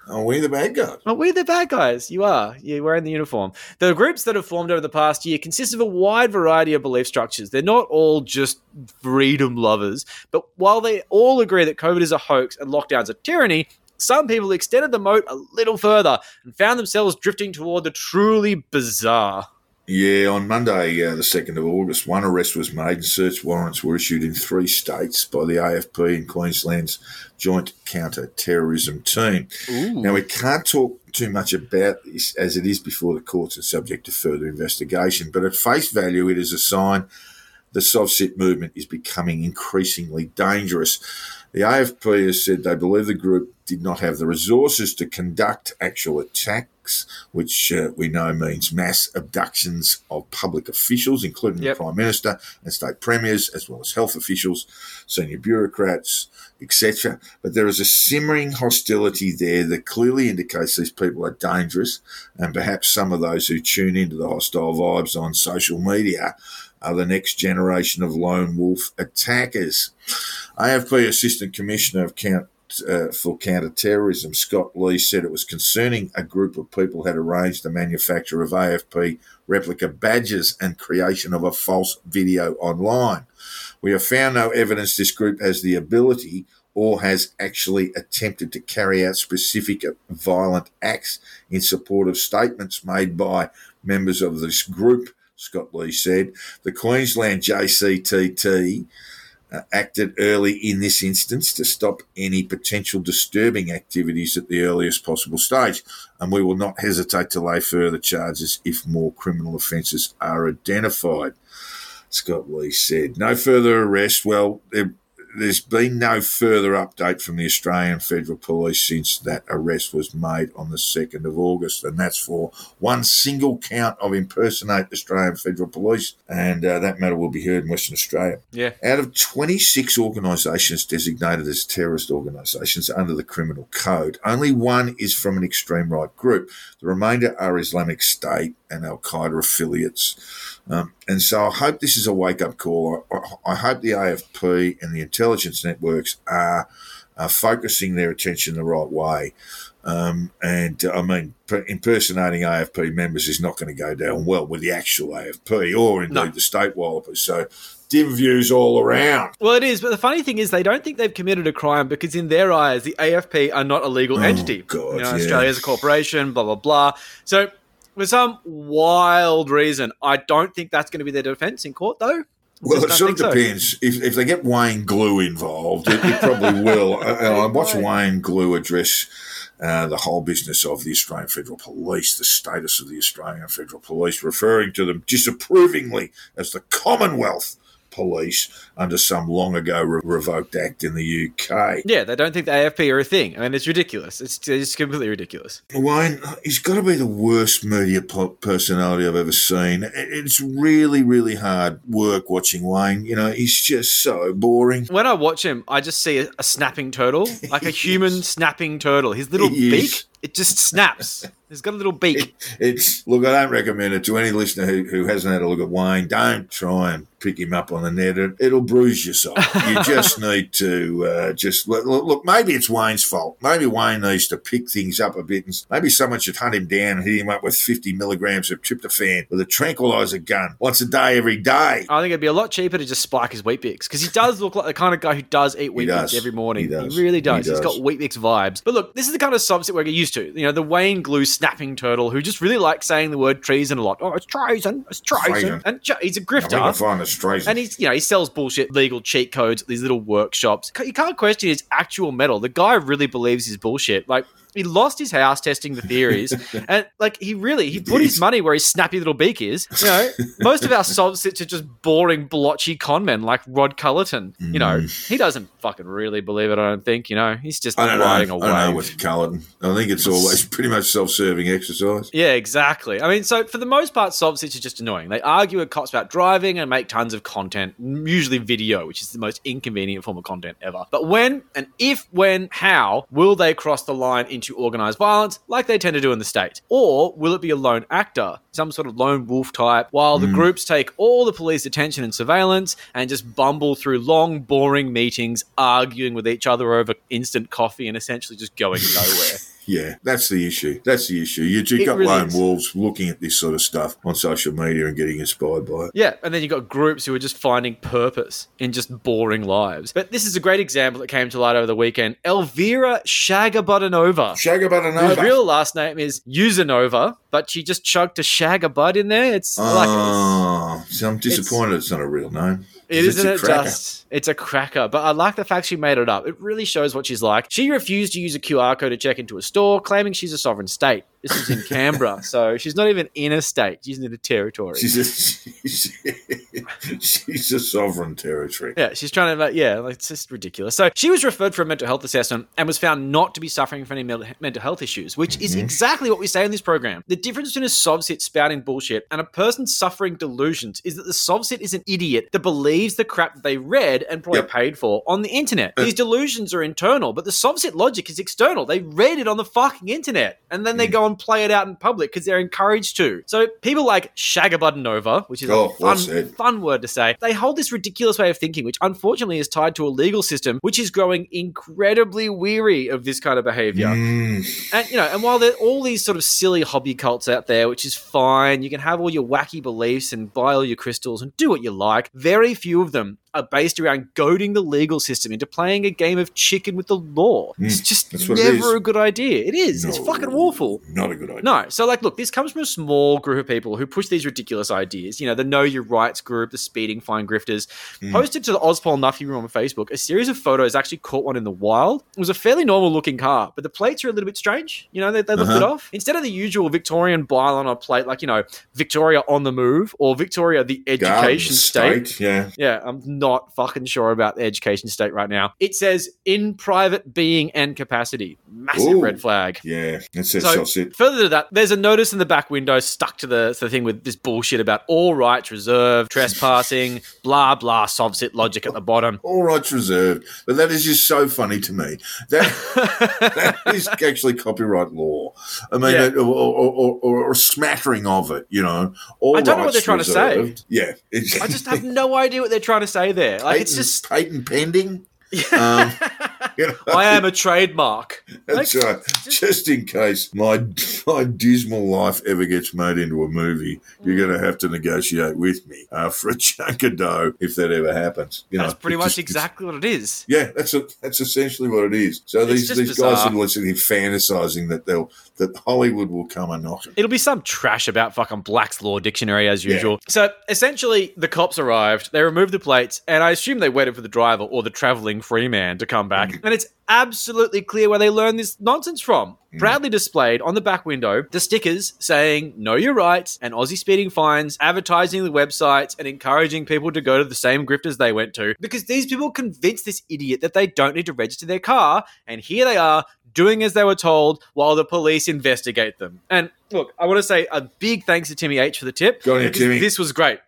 Are we the bad guys? Are we the bad guys? You are. You're wearing the uniform. The groups that have formed over the past year consist of a wide variety of belief structures. They're not all just freedom lovers. But while they all agree that COVID is a hoax and lockdowns are tyranny, some people extended the moat a little further and found themselves drifting toward the truly bizarre. Yeah, on Monday, the 2nd of August, one arrest was made and search warrants were issued in 3 states by the AFP and Queensland's Joint Counter-Terrorism Team. Ooh. Now, we can't talk too much about this as it is before the courts and subject to further investigation, but at face value, it is a sign the SovCit movement is becoming increasingly dangerous. The AFP has said they believe the group did not have the resources to conduct actual attacks, which we know means mass abductions of public officials, including the Prime Minister and state premiers, as well as health officials, senior bureaucrats, etc. But there is a simmering hostility there that clearly indicates these people are dangerous, and perhaps some of those who tune into the hostile vibes on social media are the next generation of lone wolf attackers. AFP Assistant Commissioner for Counter-Terrorism, Scott Lee, said it was concerning a group of people had arranged the manufacture of AFP replica badges and creation of a false video online. We have found no evidence this group has the ability or has actually attempted to carry out specific violent acts in support of statements made by members of this group, Scott Lee said. The Queensland JCTT acted early in this instance to stop any potential disturbing activities at the earliest possible stage, and we will not hesitate to lay further charges if more criminal offences are identified, Scott Lee said. No further arrests. Well, there's been no further update from the Australian Federal Police since that arrest was made on the 2nd of August, and that's for one single count of impersonate Australian Federal Police, and that matter will be heard in Western Australia. Yeah. Out of 26 organisations designated as terrorist organisations under the Criminal Code, only one is from an extreme right group. The remainder are Islamic State and Al-Qaeda affiliates. And so I hope this is a wake-up call. I hope the AFP and the intelligence networks are focusing their attention the right way. Impersonating AFP members is not going to go down well with the actual AFP or indeed the state wallopers. So dim views all around. Well, it is, but the funny thing is they don't think they've committed a crime because in their eyes the AFP are not a legal entity. God, Australia's a corporation, blah, blah, blah. So for some wild reason, I don't think that's going to be their defence in court, though. Well, it sort of depends. So. If they get Wayne Glue involved, it probably will. I watched Wayne Glue address the whole business of the Australian Federal Police, the status of the Australian Federal Police, referring to them disapprovingly as the Commonwealth police under some long ago revoked act in the UK. Yeah, they don't think the AFP are a thing. I mean, it's ridiculous. It's completely ridiculous. Wayne, he's got to be the worst media personality I've ever seen. It's really, really hard work watching Wayne. You know, he's just so boring. When I watch him, I just see a snapping turtle, like a human snapping turtle. His little beak, it just snaps. It's got a little beak. Look, I don't recommend it to any listener who hasn't had a look at Wayne. Don't try and pick him up on the net. It'll bruise your soul. You just need to look, maybe it's Wayne's fault. Maybe Wayne needs to pick things up a bit, and maybe someone should hunt him down and hit him up with 50 milligrams of tryptophan with a tranquilizer gun once a day, every day. I think it'd be a lot cheaper to just spike his Weet Bix, because he does look like the kind of guy who does eat Weet Bix every morning. He really does. He's got Weet Bix vibes. But look, this is the kind of subset we're used to. You know, the Wayne Glue snapping turtle who just really likes saying the word treason a lot. Oh, it's treason. It's treason. And he's a grifter. I find it's treason. And he sells bullshit legal cheat codes at these little workshops. You can't question his actual metal. The guy really believes his bullshit. Like, he lost his house testing the theories, and he put his money where his snappy little beak is. You know, most of our SovCits are just boring, blotchy con men like Rod Culleton. You know, he doesn't fucking really believe it, I don't think. You know, he's just riding away. I don't know with Culleton. I think it's always pretty much self-serving exercise. Yeah, exactly. I mean, so for the most part, SovCits are just annoying. They argue with cops about driving and make tons of content, usually video, which is the most inconvenient form of content ever. But when and if, when, how will they cross the line into organised violence like they tend to do in the States? Or will it be a lone actor, some sort of lone wolf type, while the groups take all the police attention and surveillance and just bumble through long, boring meetings, arguing with each other over instant coffee and essentially just going nowhere? Yeah, that's the issue. That's the issue. You've got lone wolves looking at this sort of stuff on social media and getting inspired by it. Yeah, and then you've got groups who are just finding purpose in just boring lives. But this is a great example that came to light over the weekend. Elvira Shagabudanova. Shagabudanova. Her real last name is Usanova, but she just chugged a Shagabud in there. So I'm disappointed it's not a real name. It's a cracker. But I like the fact she made it up. It really shows what she's like. She refused to use a QR code to check into a store, claiming she's a sovereign state. This is in Canberra, so she's not even in a state. She's in a territory. She's a sovereign territory. Yeah, she's trying to, it's just ridiculous. So she was referred for a mental health assessment and was found not to be suffering from any mental health issues, which is exactly what we say in this program. The difference between a SovCit spouting bullshit and a person suffering delusions is that the SovCit is an idiot that believes the crap that they read and probably paid for on the internet. These delusions are internal, but the SovCit logic is external. They read it on the fucking internet, and then they go on play it out in public because they're encouraged to. So people like Shagabudanova, which is a fun word to say, they hold this ridiculous way of thinking, which unfortunately is tied to a legal system which is growing incredibly weary of this kind of behaviour. And while there are all these sort of silly hobby cults out there, which is fine, you can have all your wacky beliefs and buy all your crystals and do what you like, very few of them are based around goading the legal system into playing a game of chicken with the law. It's just never a good idea. It is. No, it's fucking awful. Not a good idea. No. So, this comes from a small group of people who push these ridiculous ideas. You know, the Know Your Rights group, the speeding fine grifters. Posted to the Ozpol Nuffy room on Facebook, a series of photos actually caught one in the wild. It was a fairly normal-looking car, but the plates are a little bit strange. You know, they looked it off. Instead of the usual Victorian byline on a plate, Victoria on the Move or Victoria the Education State. Yeah, I'm not fucking sure about the education state right now. It says in private being and capacity. Massive red flag. Yeah, it says SovCit. Further to that, there's a notice in the back window stuck to the thing with this bullshit about all rights reserved, trespassing, blah, blah, SovCit logic at the bottom. All rights reserved. But that is just so funny to me. That is actually copyright law. I mean, or a smattering of it, you know. I don't know what they're trying to say. Yeah. I just have no idea what they're trying to say there. It's just patent pending. I am a trademark. That's right. Just in case my dismal life ever gets made into a movie, you're going to have to negotiate with me for a chunk of dough if that ever happens. That's pretty much exactly what it is. Yeah, that's essentially what it is. So these guys are literally fantasizing that Hollywood will come and knock it. It'll be some trash about fucking Black's Law Dictionary as usual. Yeah. So essentially, the cops arrived. They removed the plates, and I assume they waited for the driver or the traveling free man to come back. And it's absolutely clear where they learned this nonsense from. Proudly displayed on the back window, the stickers saying, know your rights, and Aussie speeding fines, advertising the websites, and encouraging people to go to the same grifters they went to, because these people convinced this idiot that they don't need to register their car, and here they are doing as they were told while the police investigate them. And look, I want to say a big thanks to Timmy H for the tip. Go ahead, Timmy. This was great.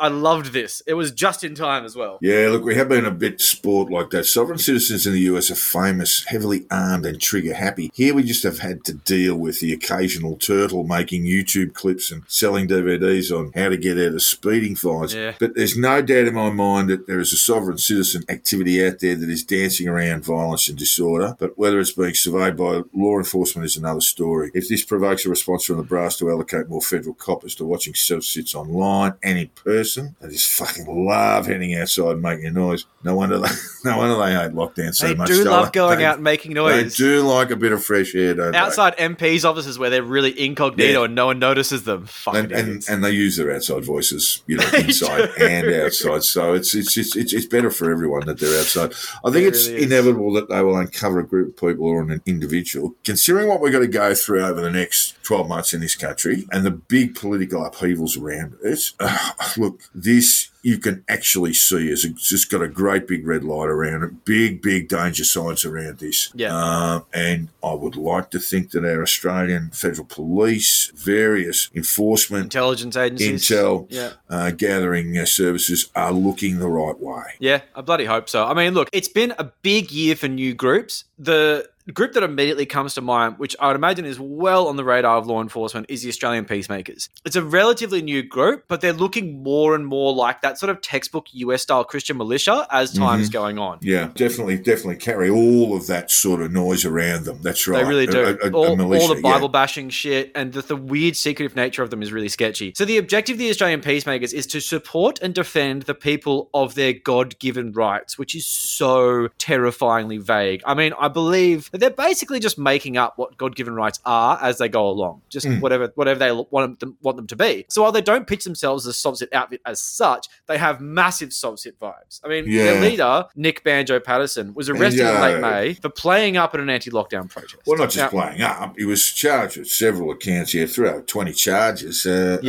I loved this. It was just in time as well. Yeah, look, we have been a bit sport like that. Sovereign citizens in the US are famous, heavily armed and trigger happy. Here we just have had to deal with the occasional turtle making YouTube clips and selling DVDs on how to get out of speeding fines. Yeah. But there's no doubt in my mind that there is a sovereign citizen activity out there that is dancing around violence and disorder. But whether it's being surveyed by law enforcement is another story. If this provokes a response from the brass to allocate more federal coppers to watching SovCits online and in person, they just fucking love heading outside and making a noise. No wonder they hate lockdown so much. They do love going out and making noise. They do like a bit of fresh air, don't they? Outside MPs' offices where they're really incognito and no one notices them. Fucking and they use their outside voices, you know, inside and outside. So it's better for everyone that they're outside. I think it's inevitable that they will uncover a group of people or an individual. Considering what we're going to go through over the next 12 months in this country and the big political upheavals around it, look, this you can actually see is it's just got a great big red light around it, big danger signs around this. Yeah. And I would like to think that our Australian Federal Police, various enforcement, intelligence agencies, intel, gathering services are looking the right way. Yeah, I bloody hope so. I mean, look, it's been a big year for new groups. The group that immediately comes to mind, which I would imagine is well on the radar of law enforcement, is the Australian Peacemakers. It's a relatively new group, but they're looking more and more like that sort of textbook US-style Christian militia as time is going on. Yeah, definitely carry all of that sort of noise around them. That's right. They really do. All the Bible-bashing shit, and the weird secretive nature of them is really sketchy. So the objective of the Australian Peacemakers is to support and defend the people of their God-given rights, which is so terrifyingly vague. I mean, I believe they're basically just making up what God-given rights are as they go along, just whatever they want them to be. So while they don't pitch themselves as a SovCit outfit as such, they have massive SovCit vibes. I mean, their leader, Nick Banjo Patterson, was arrested in late May for playing up at an anti-lockdown protest. Well, not just playing up. He was charged with several accounts here throughout 20 charges. And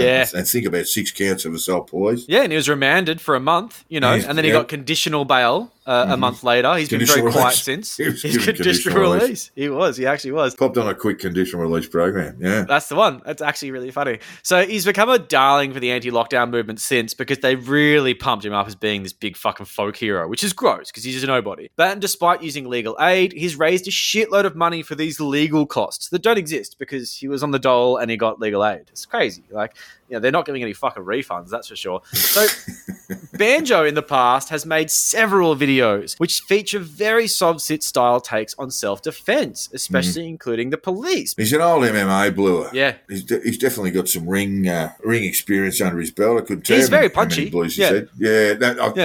think about 6 counts of assault poise. Yeah, and he was remanded for a month, you know, and then he got conditional bail. A month later. He's been very quiet since. He was conditional release. He actually was. Popped on a quick conditional release program. Yeah. That's the one. That's actually really funny. So he's become a darling for the anti-lockdown movement since, because they really pumped him up as being this big fucking folk hero, which is gross because he's just a nobody. But despite using legal aid, he's raised a shitload of money for these legal costs that don't exist because he was on the dole and he got legal aid. It's crazy. Like, you know, they're not giving any fucking refunds, that's for sure. So Banjo in the past has made several videos which feature very SovCit style takes on self-defense, especially including the police. He's an old MMA bluer. Yeah. He's definitely got some ring experience under his belt. I couldn't tell. He's very punchy. I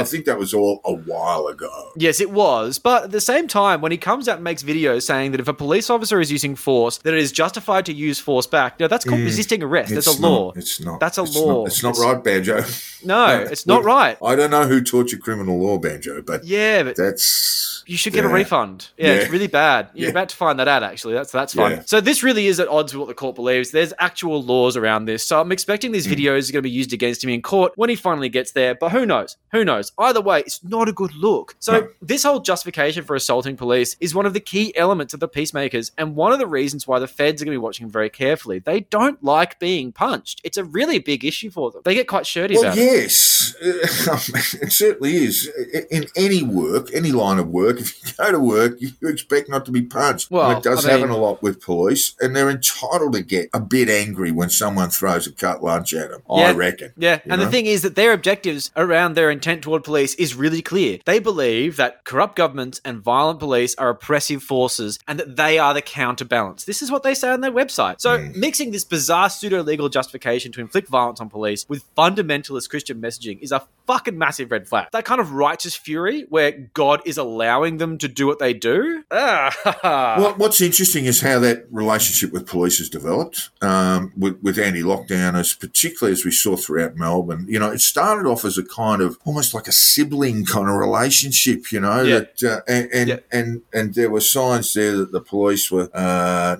think that was all a while ago. Yes, it was. But at the same time, when he comes out and makes videos saying that if a police officer is using force, that it is justified to use force back. Now, that's called resisting arrest. That's a law. It's not. That's a law. It's not right, Banjo. No, it's not right. I don't know who taught you criminal law, Banjo, but... Yeah, but that's... You should get a refund. Yeah, it's really bad. You're about to find that out, actually. That's fine. Yeah. So this really is at odds with what the court believes. There's actual laws around this. So I'm expecting these videos are going to be used against him in court when he finally gets there. But who knows? Who knows? Either way, it's not a good look. So this whole justification for assaulting police is one of the key elements of the Peacemakers and one of the reasons why the feds are going to be watching very carefully. They don't like being punched. It's a really big issue for them. They get quite shirty about it. Yes. It certainly is. In any work, any line of work, if you go to work, you expect not to be punched. Well, and it does happen a lot with police, and they're entitled to get a bit angry when someone throws a cut lunch at them, I reckon. Yeah, and the thing is that their objectives around their intent toward police is really clear. They believe that corrupt governments and violent police are oppressive forces and that they are the counterbalance. This is what they say on their website. So mixing this bizarre pseudo-legal justification to inflict violence on police with fundamentalist Christian messaging is a fucking massive red flag. That kind of righteous fury where God is allowing them to do what they do. Well, what's interesting is how that relationship with police has developed, with anti-lockdowners, particularly as we saw throughout Melbourne. You know, it started off as a kind of almost like a sibling kind of relationship, you know, and there were signs there that the police were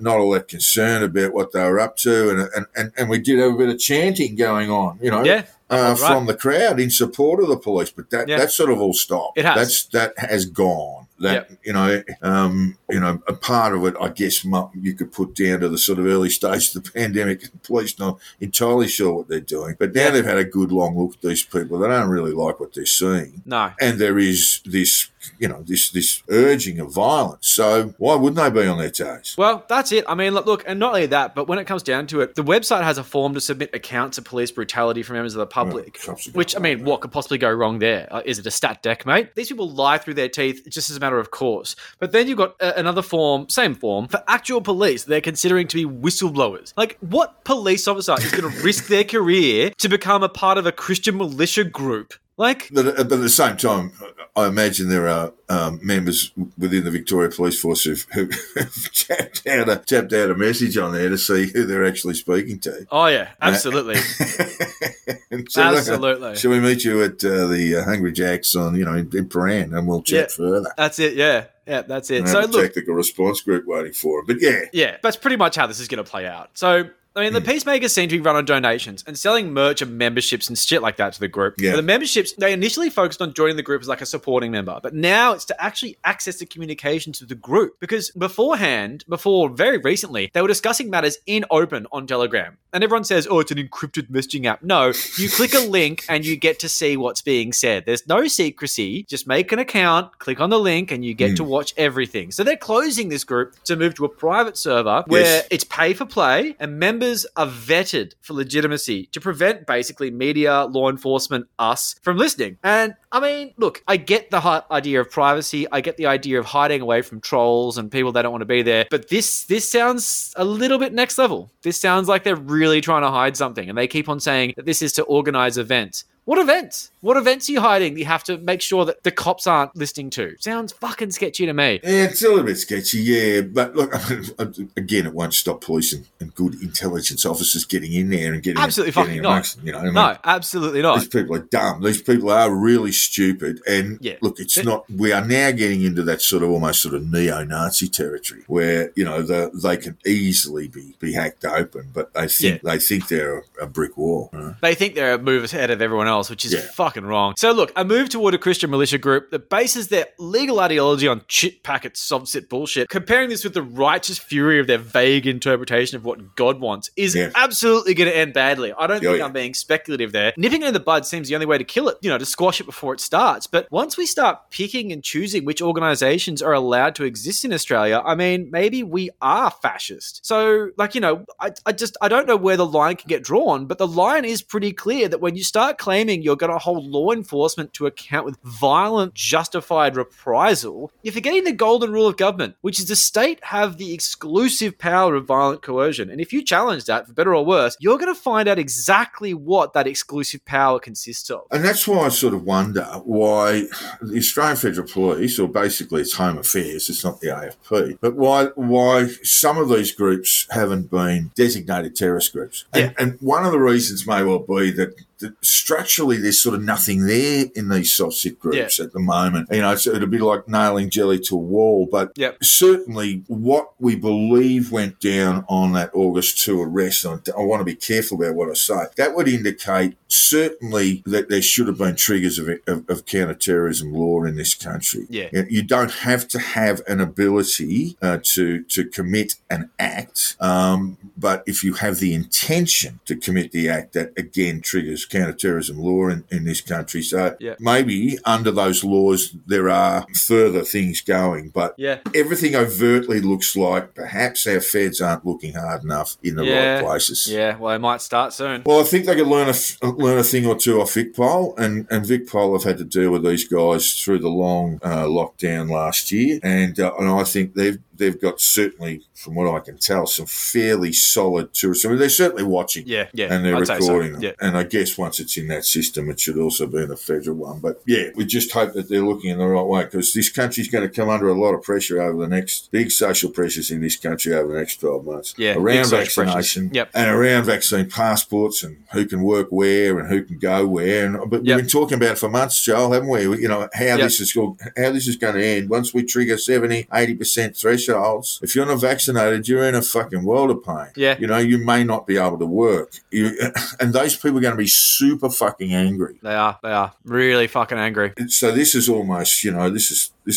not all that concerned about what they were up to, and we did have a bit of chanting going on, you know. Yeah. Right. From the crowd in support of the police, but that sort of all stopped. It has. That has gone. That a part of it, I guess, you could put down to the sort of early stage of the pandemic. The police not entirely sure what they're doing, but now they've had a good long look at these people. They don't really like what they're seeing. No, and there is this, you know, this urging of violence. So why wouldn't they be on their toes? Well, that's it. I mean, look, and not only that, but when it comes down to it, the website has a form to submit accounts of police brutality from members of the public. Well, which I mean, what could possibly go wrong there? Is it a stat deck, mate? These people lie through their teeth just as a matter of course. But then you've got another form, same form, for actual police they're considering to be whistleblowers. Like, what police officer is going to risk their career to become a part of a Christian militia group? Like, but at the same time, I imagine there are members within the Victoria Police Force who've tapped out a message on there to see who they're actually speaking to. Oh, yeah, absolutely. So absolutely. Shall we meet you at the Hungry Jack's in Paran, and we'll chat further? That's it, yeah. Yeah, that's it. So, look, technical response group waiting for it, but yeah. Yeah, that's pretty much how this is going to play out. So, I mean, the Peacemakers seem to be run on donations and selling merch and memberships and shit like that to the group. Yeah. The memberships, they initially focused on joining the group as like a supporting member, but now it's to actually access the communication to the group, because before very recently, they were discussing matters in open on Telegram. And everyone says, oh, it's an encrypted messaging app. No, you click a link and you get to see what's being said. There's no secrecy. Just make an account, click on the link, and you get to watch everything. So they're closing this group to move to a private server where it's pay for play, and members are vetted for legitimacy to prevent basically media, law enforcement, us from listening. And I mean, look, I get the idea of privacy. I get the idea of hiding away from trolls and people that don't want to be there. But this sounds a little bit next level. This sounds like they're really trying to hide something, and they keep on saying that this is to organize events. What events? What events are you hiding that you have to make sure that the cops aren't listening to? Sounds fucking sketchy to me. Yeah, it's a little bit sketchy, yeah. But look, again, it won't stop police and good intelligence officers getting in there and getting... Absolutely fucking not. You know, I mean, no, absolutely not. These people are dumb. These people are really stupid. And look, it's not... We are now getting into that sort of almost sort of neo-Nazi territory where, you know, they can easily be hacked open, but they think they're a brick wall. You know? They think they're a move ahead of everyone else, which is fucking wrong. So look, a move toward a Christian militia group that bases their legal ideology on chit packet SovCit bullshit, comparing this with the righteous fury of their vague interpretation of what God wants, is absolutely going to end badly. I don't think I'm being speculative there. Nipping it in the bud seems the only way to kill it, you know, to squash it before it starts. But once we start picking and choosing which organisations are allowed to exist in Australia, I mean, maybe we are fascist. So, like, you know, I don't know where the line can get drawn, but the line is pretty clear that when you start claiming you're going to hold law enforcement to account with violent, justified reprisal, you're forgetting the golden rule of government, which is the state have the exclusive power of violent coercion. And if you challenge that, for better or worse, you're going to find out exactly what that exclusive power consists of. And that's why I sort of wonder why the Australian Federal Police, or basically it's Home Affairs, it's not the AFP, but why some of these groups haven't been designated terrorist groups. And one of the reasons may well be that structurally, there's sort of nothing there in these SovCit groups at the moment. You know, it'll be like nailing jelly to a wall. But certainly what we believe went down on that August 2 arrest, and I want to be careful about what I say, that would indicate certainly that there should have been triggers of counter-terrorism law in this country. Yeah. You don't have to have an ability to commit an act, but if you have the intention to commit the act, that again triggers counter-terrorism law in this country. So maybe under those laws there are further things going, but everything overtly looks like perhaps our feds aren't looking hard enough in the right places. Yeah, well, they might start soon. Well, I think they could learn a thing or two off VicPol, and VicPol have had to deal with these guys through the long lockdown last year, and I think they've they've got certainly, from what I can tell, some fairly solid tourists. I mean, they're certainly watching. Yeah. And they're recording them. Yeah. And I guess once it's in that system, it should also be in a federal one. But, yeah, we just hope that they're looking in the right way, because this country's going to come under a lot of pressure over the next – big social pressures in this country over the next 12 months. Yeah, around vaccination and around vaccine passports and who can work where and who can go where. And, but we've been talking about it for months, Joel, haven't we? You know, how this is going to end. Once we trigger 70, 80% thresholds, if you're not vaccinated, you're in a fucking world of pain. Yeah. You know, you may not be able to work. And those people are going to be super fucking angry. They are. Really fucking angry. So this is almost, you know, this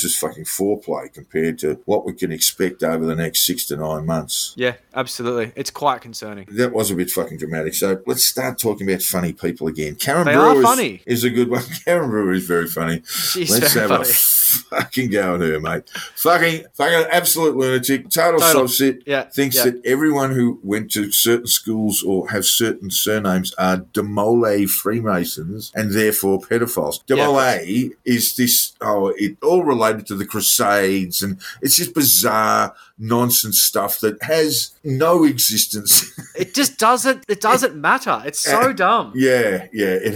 is fucking foreplay compared to what we can expect over the next 6 to 9 months. Yeah, absolutely. It's quite concerning. That was a bit fucking dramatic. So let's start talking about funny people again. Karen Brewer is a good one. Karen Brewer is very funny. Let's have a fucking go on her, mate. Fucking absolute lunatic. Total. SovCit thinks that everyone who went to certain schools or have certain surnames are De Molay Freemasons and therefore pedophiles. De Molay is this, it all related to the Crusades, and it's just bizarre nonsense stuff that has no existence. It doesn't matter. It's so dumb. It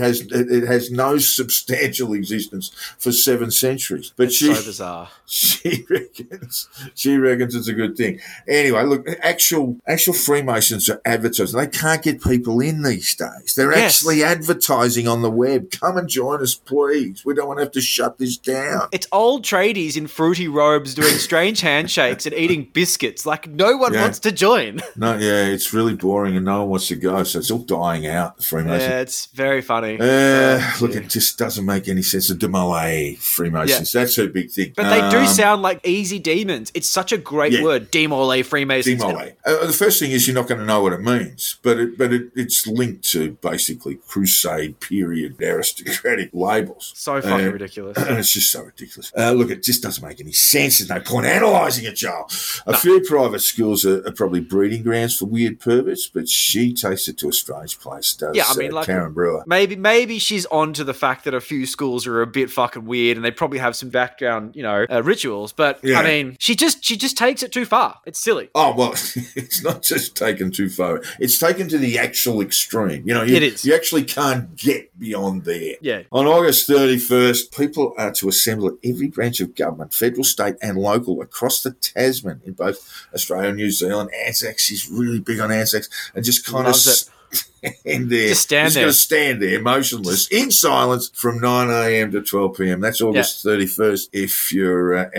has no substantial existence for 7 centuries. But it's so bizarre. She reckons it's a good thing. Anyway, look, actual Freemasons are advertising. They can't get people in these days. They're actually advertising on the web. Come and join us, please. We don't want to have to shut this down. It's old tradies in fruity robes doing strange handshakes and eating biscuits. Like, no one wants to join. It's really boring and no one wants to go, so it's all dying out, Freemasons. Yeah, it's very funny. It just doesn't make any sense. The De Molay Freemasons, that's her big thing. But they do sound like easy demons. It's such a great word, De Molay Freemasons. De Molay. The first thing is you're not going to know what it means, but it's linked to basically crusade period aristocratic labels. So fucking ridiculous. It's just so ridiculous. It just doesn't make any sense. There's no point analysing it, Joel. A few private schools are probably breeding grounds for weird perverts, but she takes it to a strange place, does Karen Brewer. Maybe she's on to the fact that a few schools are a bit fucking weird and they probably have some background, you know, rituals, but, I mean, she just takes it too far. It's silly. Oh, well, it's not just taken too far. It's taken to the actual extreme. You know, it is. You actually can't get beyond there. Yeah. On August 31st, people are to assemble at every branch of government, federal, state and local, across the Tasman in both Australia and New Zealand. ANZAC, she's really big on ANZAC, and just kind of stand there. Just stand there. Going to stand there motionless in silence from 9 a.m. to 12 p.m. That's August 31st. If you're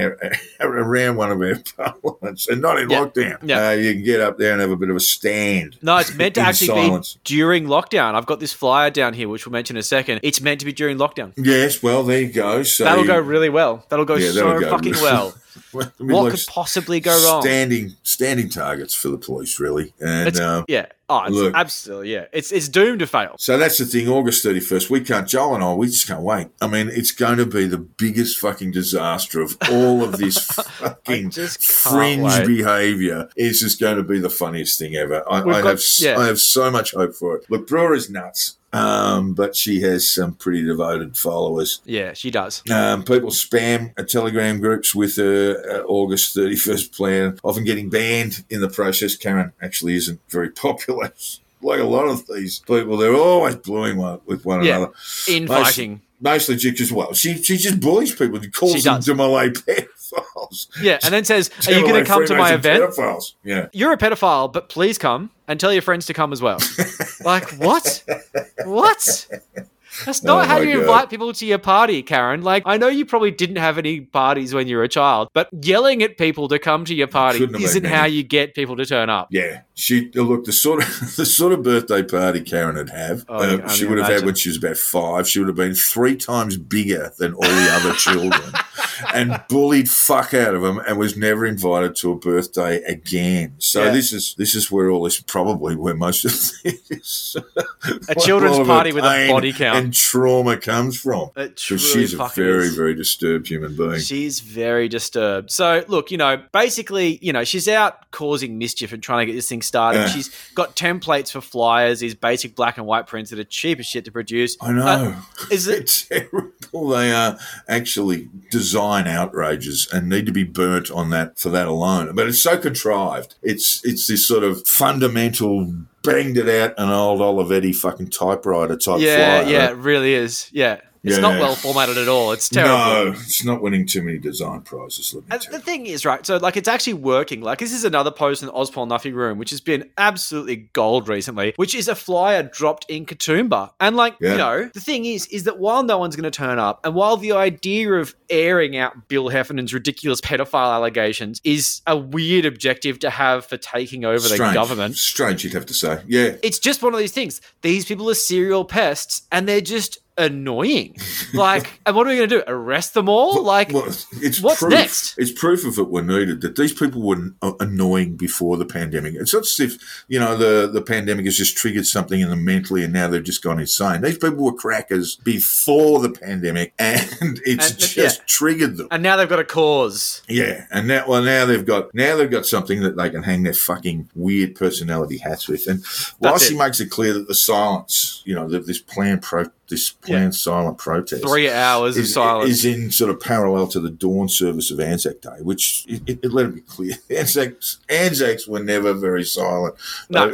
around one of our parliaments and not in lockdown, you can get up there and have a bit of a stand. No, it's meant to actually be during lockdown. I've got this flyer down here, which we'll mention in a second. It's meant to be during lockdown. Yes, well, there you go. So that'll go really well. That'll go fucking well. What could possibly go wrong? Standing targets for the police, really. And absolutely, It's doomed to fail. So that's the thing, August 31st, Joel and I, we just can't wait. I mean, it's going to be the biggest fucking disaster of all of this fucking fringe behaviour. It's just going to be the funniest thing ever. I have so much hope for it. Look, Brewer is nuts. But she has some pretty devoted followers. Yeah, she does. People spam Telegram groups with her August 31st plan, often getting banned in the process. Karen actually isn't very popular. Like a lot of these people, they're always bluing with one another. Infighting. Mostly just as well. She just bullies people and calls them De Molay pedophiles. Yeah, and then says, are you going to come to my event? Pedophiles. Yeah. You're a pedophile, but please come and tell your friends to come as well. Like, what? What? That's not how you invite people to your party, Karen. Like, I know you probably didn't have any parties when you were a child, but yelling at people to come to your party isn't how you get people to turn up. Yeah. The sort of birthday party Karen would have, she would have had when she was about 5. She would have been 3 times bigger than all the other children and bullied fuck out of them and was never invited to a birthday again. So this is where most of this. A children's party with a body count. and trauma comes from. She's a very, very disturbed human being. She's very disturbed. So, look, basically, she's out causing mischief and trying to get this thing started. She's got templates for flyers, these basic black and white prints that are cheap as shit to produce. I know. Is it terrible? They are actually design outrages and need to be burnt on that for that alone. But it's so contrived. It's this sort of fundamental banged it out an old Olivetti fucking typewriter type flyer. Yeah, it really is. Yeah. It's not well formatted at all. It's terrible. No, it's not winning too many design prizes. The thing is, right, so, it's actually working. This is another post in the Ospol Nuffy Room, which has been absolutely gold recently, which is a flyer dropped in Katoomba. And, the thing is that while no one's going to turn up and while the idea of airing out Bill Heffernan's ridiculous pedophile allegations is a weird objective to have for taking over the government. Strange, you'd have to say. Yeah. It's just one of these things. These people are serial pests and they're just annoying. And what are we going to do? Arrest them all? What's proof, next? It's proof if it were needed that these people were annoying before the pandemic. It's not as if, the pandemic has just triggered something in them mentally and now they've just gone insane. These people were crackers before the pandemic and it's just triggered them. And now they've got a cause. Yeah. And now they've got something that they can hang their fucking weird personality hats with. And while she makes it clear that the silence, this planned silent protest. 3 hours of silence. Is in sort of parallel to the dawn service of Anzac Day, which, let it be clear, Anzacs were never very silent. No.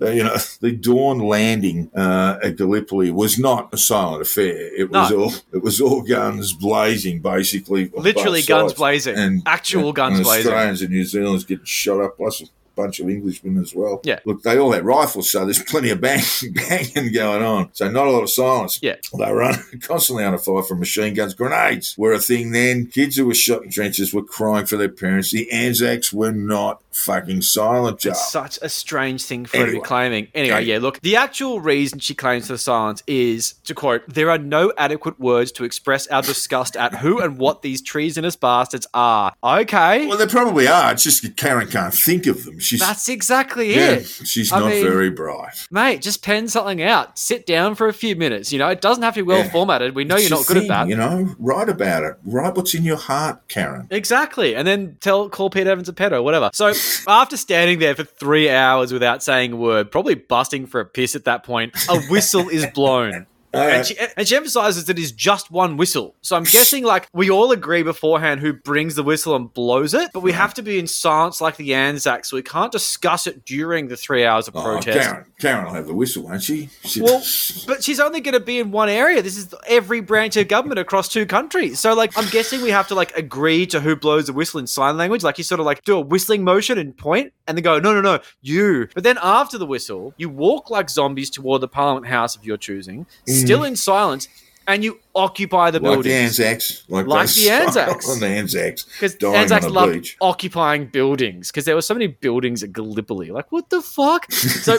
The dawn landing at Gallipoli was not a silent affair. It was all guns blazing, basically. Literally guns blazing. And guns blazing. Australians and New Zealanders getting shot up, plus bunch of Englishmen as well. Yeah. Look, they all had rifles, so there's plenty of banging going on. So not a lot of silence. Yeah. They were constantly under fire from machine guns. Grenades were a thing then. Kids who were shot in trenches were crying for their parents. The Anzacs were not fucking silent, Joe. It's such a strange thing for her to be claiming. Anyway, the actual reason she claims for silence is, to quote, "There are no adequate words to express our disgust at who and what these treasonous bastards are." Okay. Well, they probably are. It's just that Karen can't think of them. That's exactly it. She's very bright. Mate, just pen something out. Sit down for a few minutes. It doesn't have to be well formatted. We know you're not good at that. Write about it. Write what's in your heart, Karen. Exactly. And then call Pete Evans a pedo, whatever. So after standing there for 3 hours without saying a word, probably busting for a piss at that point, a whistle is blown. And she emphasises that it is just one whistle. So I'm guessing, we all agree beforehand who brings the whistle and blows it, but we have to be in silence like the Anzacs, so we can't discuss it during the 3 hours of protest. Karen will have the whistle, won't she? But she's only going to be in one area. This is every branch of government across two countries. So, I'm guessing we have to, agree to who blows the whistle in sign language. You sort of, do a whistling motion and point and then go, no, no, no, you. But then after the whistle, you walk like zombies toward the Parliament House of your choosing, still in silence, and you occupy the buildings. Like the Anzacs. Because the Anzacs loved occupying buildings because there were so many buildings at Gallipoli. What the fuck? So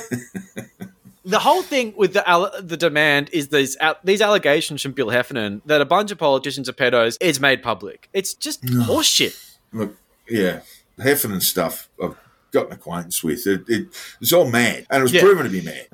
the whole thing with the demand is these allegations from Bill Heffernan that a bunch of politicians are pedos is made public. It's just horseshit. Look, yeah, Heffernan stuff I've got an acquaintance with. It's all mad. And it was proven to be mad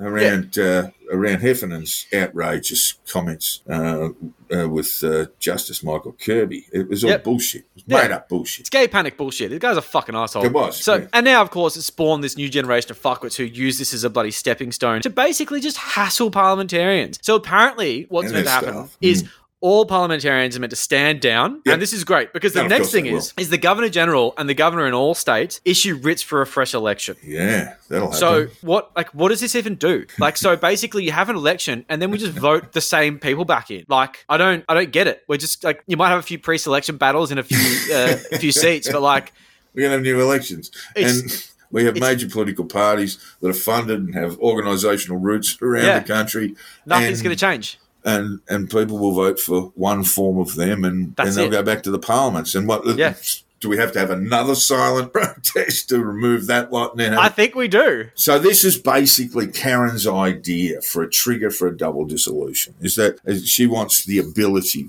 around Heffernan's outrageous comments with Justice Michael Kirby. It was all bullshit. It was made-up bullshit. It's gay panic bullshit. The guy's a fucking asshole. It was. So, and now, of course, it spawned this new generation of fuckwits who use this as a bloody stepping stone to basically just hassle parliamentarians. So apparently what's meant to happen is all parliamentarians are meant to stand down. Yep. And this is great because the next thing is the Governor-General and the Governor in all states issue writs for a fresh election. Yeah, that'll happen. So what does this even do? So basically you have an election and then we just vote the same people back in. I don't get it. We're just you might have a few pre-selection battles in a few seats, but we're going to have new elections. We have major political parties that are funded and have organisational roots around the country. Nothing's going to change. And people will vote for one form of them and they'll go back to the parliaments. And do we have to have another silent protest to remove that lot? Now? I think we do. So this is basically Karen's idea for a trigger for a double dissolution, is that she wants the ability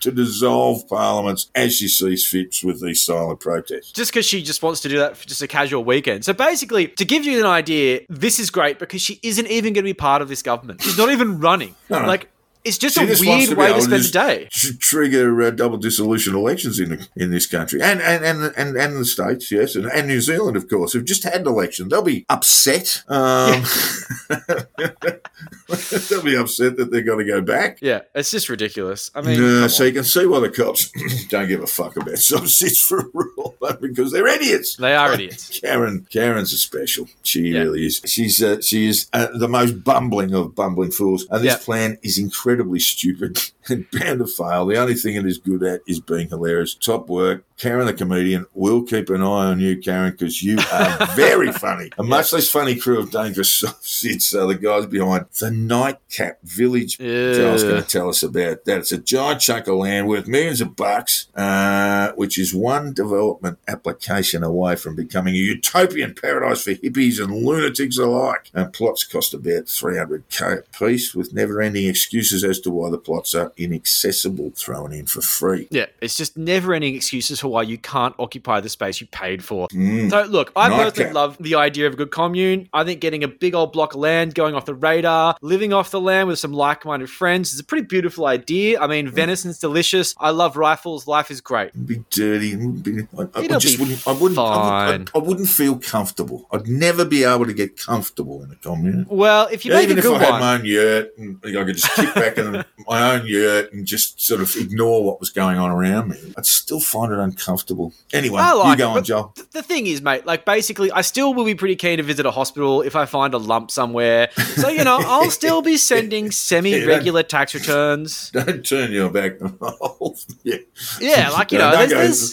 to dissolve parliaments as she sees fits with these silent protests. Just because she just wants to do that for just a casual weekend. So basically, to give you an idea, this is great because she isn't even going to be part of this government. She's not even running. No. It's just a weird way to spend the day. Trigger double dissolution elections in this country and the states, yes, and New Zealand, of course, who've just had an election. They'll be upset. They'll be upset that they're going to go back. Yeah, it's just ridiculous. I mean, so you can see why the cops don't give a fuck about SovCit for a rule, but because they're idiots. They are idiots. Karen's a special. She really is. She is the most bumbling of bumbling fools, and this plan is incredibly stupid and bound to fail. The only thing it is good at is being hilarious. Top work. Karen the comedian, we'll keep an eye on you, Karen, because you are very funny. A much less funny crew of dangerous SovCits are the guys behind the Nightcap Village. Joel's going to tell us about that. It's a giant chunk of land worth millions of bucks, which is one development application away from becoming a utopian paradise for hippies and lunatics alike. And plots cost about $300K a piece, with never-ending excuses as to why the plots are inaccessible thrown in for free. Yeah, it's just never-ending excuses for why you can't occupy the space you paid for. So, look, I personally love the idea of a good commune. I think getting a big old block of land, going off the radar, living off the land with some like-minded friends is a pretty beautiful idea. I mean, venison's delicious. I love rifles. Life is great. It'd be dirty. I wouldn't feel comfortable. I'd never be able to get comfortable in a commune. Well, if you make a good one. Even if I had my own yurt, and I could just kick back in my own yurt and just sort of ignore what was going on around me, I'd still find it uncomfortable. Anyway, you go on, Joel. The thing is, mate, like basically I still will be pretty keen to visit a hospital if I find a lump somewhere. So, you know, I'll still be sending semi-regular tax returns. Don't turn your back on the whole thing. Yeah, like, you know.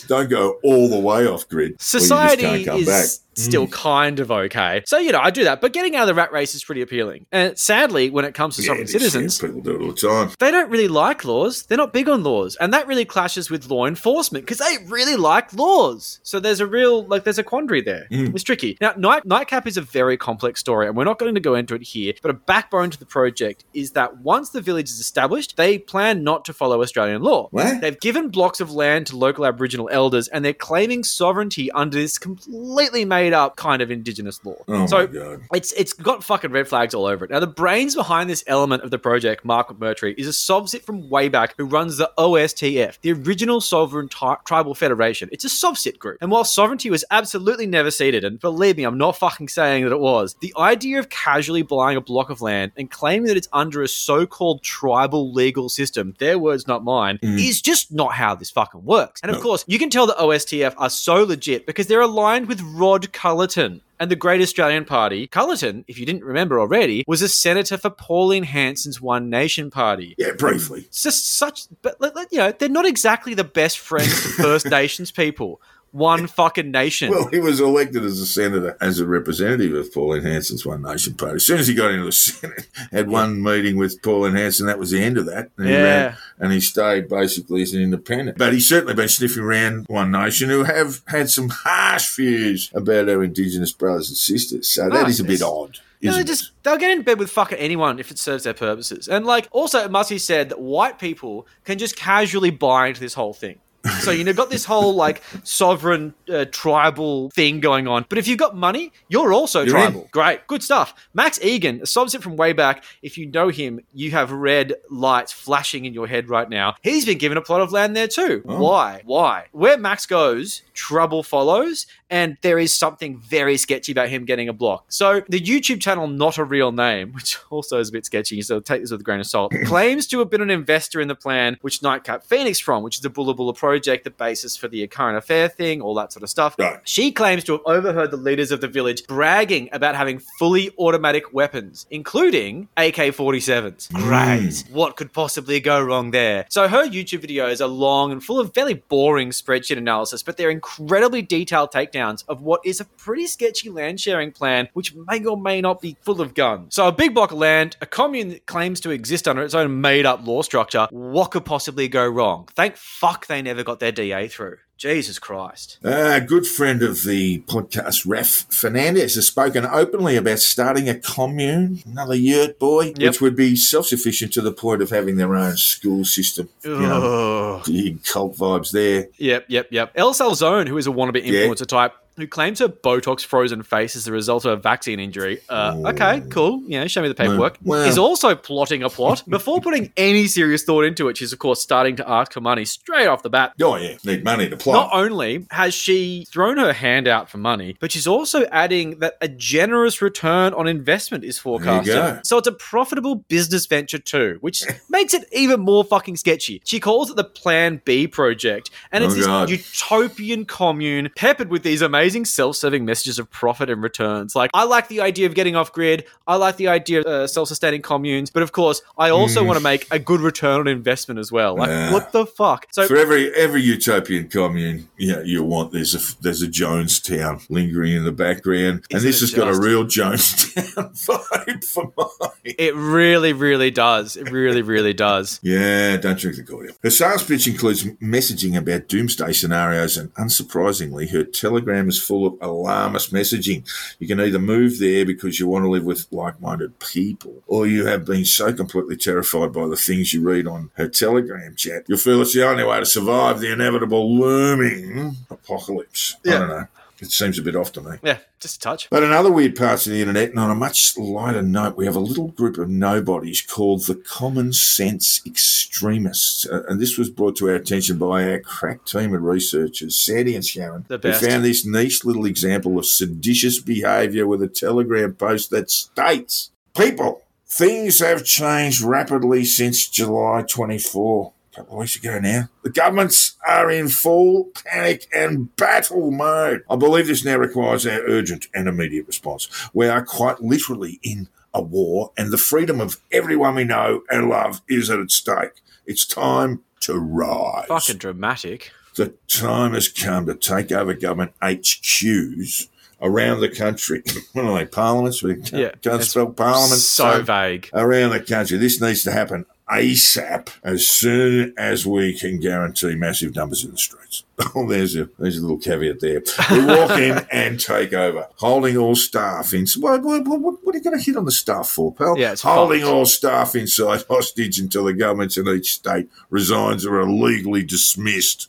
Don't go all the way off grid. Society you just can't come back. Still kind of okay. So, you know, I do that. But getting out of the rat race is pretty appealing. And sadly, when it comes to sovereign citizens, people do it all the time. They don't really like laws. They're not big on laws. And that really clashes with law enforcement because they really like laws. So there's a real, like, there's a quandary there. It's tricky. Now, Nightcap is a very complex story and we're not going to go into it here. But a backbone to the project is that once the village is established, they plan not to follow Australian law. What? They've given blocks of land to local Aboriginal elders and they're claiming sovereignty under this completely made up kind of indigenous law. It's got fucking red flags all over it. Now, the brains behind this element of the project, Mark McMurtry, is a SovCit from way back who runs the OSTF, the Original Sovereign Tribal Federation. It's a SovCit group. And while sovereignty was absolutely never ceded, and believe me, I'm not fucking saying that it was, the idea of casually buying a block of land and claiming that it's under a so-called tribal legal system, their words not mine, is just not how this fucking works. And of course, you can tell the OSTF are so legit because they're aligned with Rod Culleton and the Great Australian Party. Culleton, if you didn't remember already, was a senator for Pauline Hanson's One Nation Party. Yeah, briefly. It's just but you know, they're not exactly the best friends to First Nations people. One fucking nation. Well, he was elected as a senator as a representative of Pauline Hanson's One Nation Party. As soon as he got into the Senate, had one meeting with Pauline Hanson, that was the end of that. And he ran, and he stayed basically as an independent. But he's certainly been sniffing around One Nation, who have had some harsh views about our Indigenous brothers and sisters. So that is a bit odd. No, they'll get in bed with fucking anyone if it serves their purposes. And like, also it must be said that white people can just casually buy into this whole thing. So, you know, got this whole, like, sovereign tribal thing going on. But if you've got money, you're also tribal. In. Great. Good stuff. Max Egan, a SovCit from way back. If you know him, you have red lights flashing in your head right now. He's been given a plot of land there too. Oh. Why? Where Max goes, trouble follows, and there is something very sketchy about him getting a block. So the YouTube channel Not A Real Name, which also is a bit sketchy, so take this with a grain of salt, claims to have been an investor in the plan, which Nightcap Phoenix from, which is the Bullabulla project, the basis for the current affair thing, all that sort of stuff. Right. She claims to have overheard the leaders of the village bragging about having fully automatic weapons, including AK-47s. Great. What could possibly go wrong there? So her YouTube videos are long and full of fairly boring spreadsheet analysis, but they're incredibly detailed takedowns of what is a pretty sketchy land sharing plan, which may or may not be full of guns. So a big block of land, a commune that claims to exist under its own made-up law structure, what could possibly go wrong? Thank fuck they never got their DA through. Jesus Christ. A good friend of the podcast, Raf Fernandez, has spoken openly about starting a commune, another yurt boy, which would be self-sufficient to the point of having their own school system. You know, cult vibes there. Yep. El Salzone, who is a wannabe influencer type, who claims her Botox-frozen face is the result of a vaccine injury. Okay, cool. You know, show me the paperwork. Wow. Is also plotting a plot. Before putting any serious thought into it, she's, of course, starting to ask for money straight off the bat. Oh, yeah. Need money to plot. Not only has she thrown her hand out for money, but she's also adding that a generous return on investment is forecasted. So it's a profitable business venture too, which makes it even more fucking sketchy. She calls it the Plan B project, and it's this utopian commune peppered with these amazing self-serving messages of profit and returns. Like, I like the idea of getting off-grid. I like the idea of self-sustaining communes. But, of course, I also want to make a good return on investment as well. Like, what the fuck? So for every utopian commune you want, there's a Jonestown lingering in the background. And this has got a real Jonestown vibe for mine. It really, really does. It really, really does. Yeah, don't drink the cordial. Her sales pitch includes messaging about doomsday scenarios, and unsurprisingly, her Telegram is full of alarmist messaging. You can either move there because you want to live with like-minded people, or you have been so completely terrified by the things you read on her Telegram chat, you'll feel it's the only way to survive the inevitable looming apocalypse. Yeah. I don't know. It seems a bit off to me. Yeah, just a touch. But in other weird parts of the internet, and on a much lighter note, we have a little group of nobodies called the Common Sense Extremists. And this was brought to our attention by our crack team of researchers, Sandy and Sharon, who found this niche little example of seditious behaviour with a Telegram post that states, "People, things have changed rapidly since July 24. A couple of weeks ago now. The governments are in full panic and battle mode. I believe this now requires our urgent and immediate response. We are quite literally in a war, and the freedom of everyone we know and love is at stake. It's time to rise." Fucking dramatic. "The time has come to take over government HQs around the country." What are they, parliaments? We can't spell parliament. So vague. "Around the country. This needs to happen ASAP, as soon as we can guarantee massive numbers in the streets." Oh, there's a little caveat there. "We walk in and take over, holding all staff inside." What are you going to hit on the staff for, pal? Yeah, "holding all staff inside hostage until the governments in each state resigns or are legally dismissed."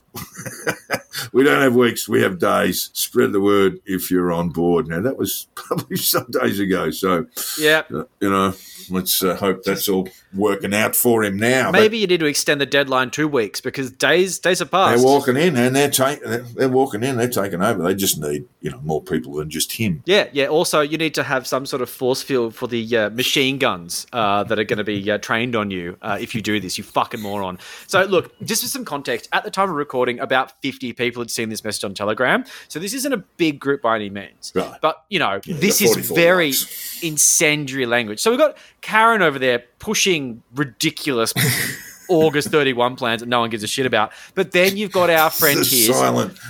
"We don't have weeks, we have days. Spread the word if you're on board." Now, that was published some days ago, so, let's hope that's all working out for him now. Maybe you need to extend the deadline 2 weeks, because days have passed. They're walking in and they're walking in, they're taking over. They just need, more people than just him. Yeah. Also, you need to have some sort of force field for the machine guns that are going to be trained on you if you do this, you fucking moron. So, look, just for some context, at the time of recording, about 50 people had seen this message on Telegram. So this isn't a big group by any means. Right. But, this is very incendiary language. So we've got Karen over there pushing ridiculous August 31 plans that no one gives a shit about. But then you've got our friend here.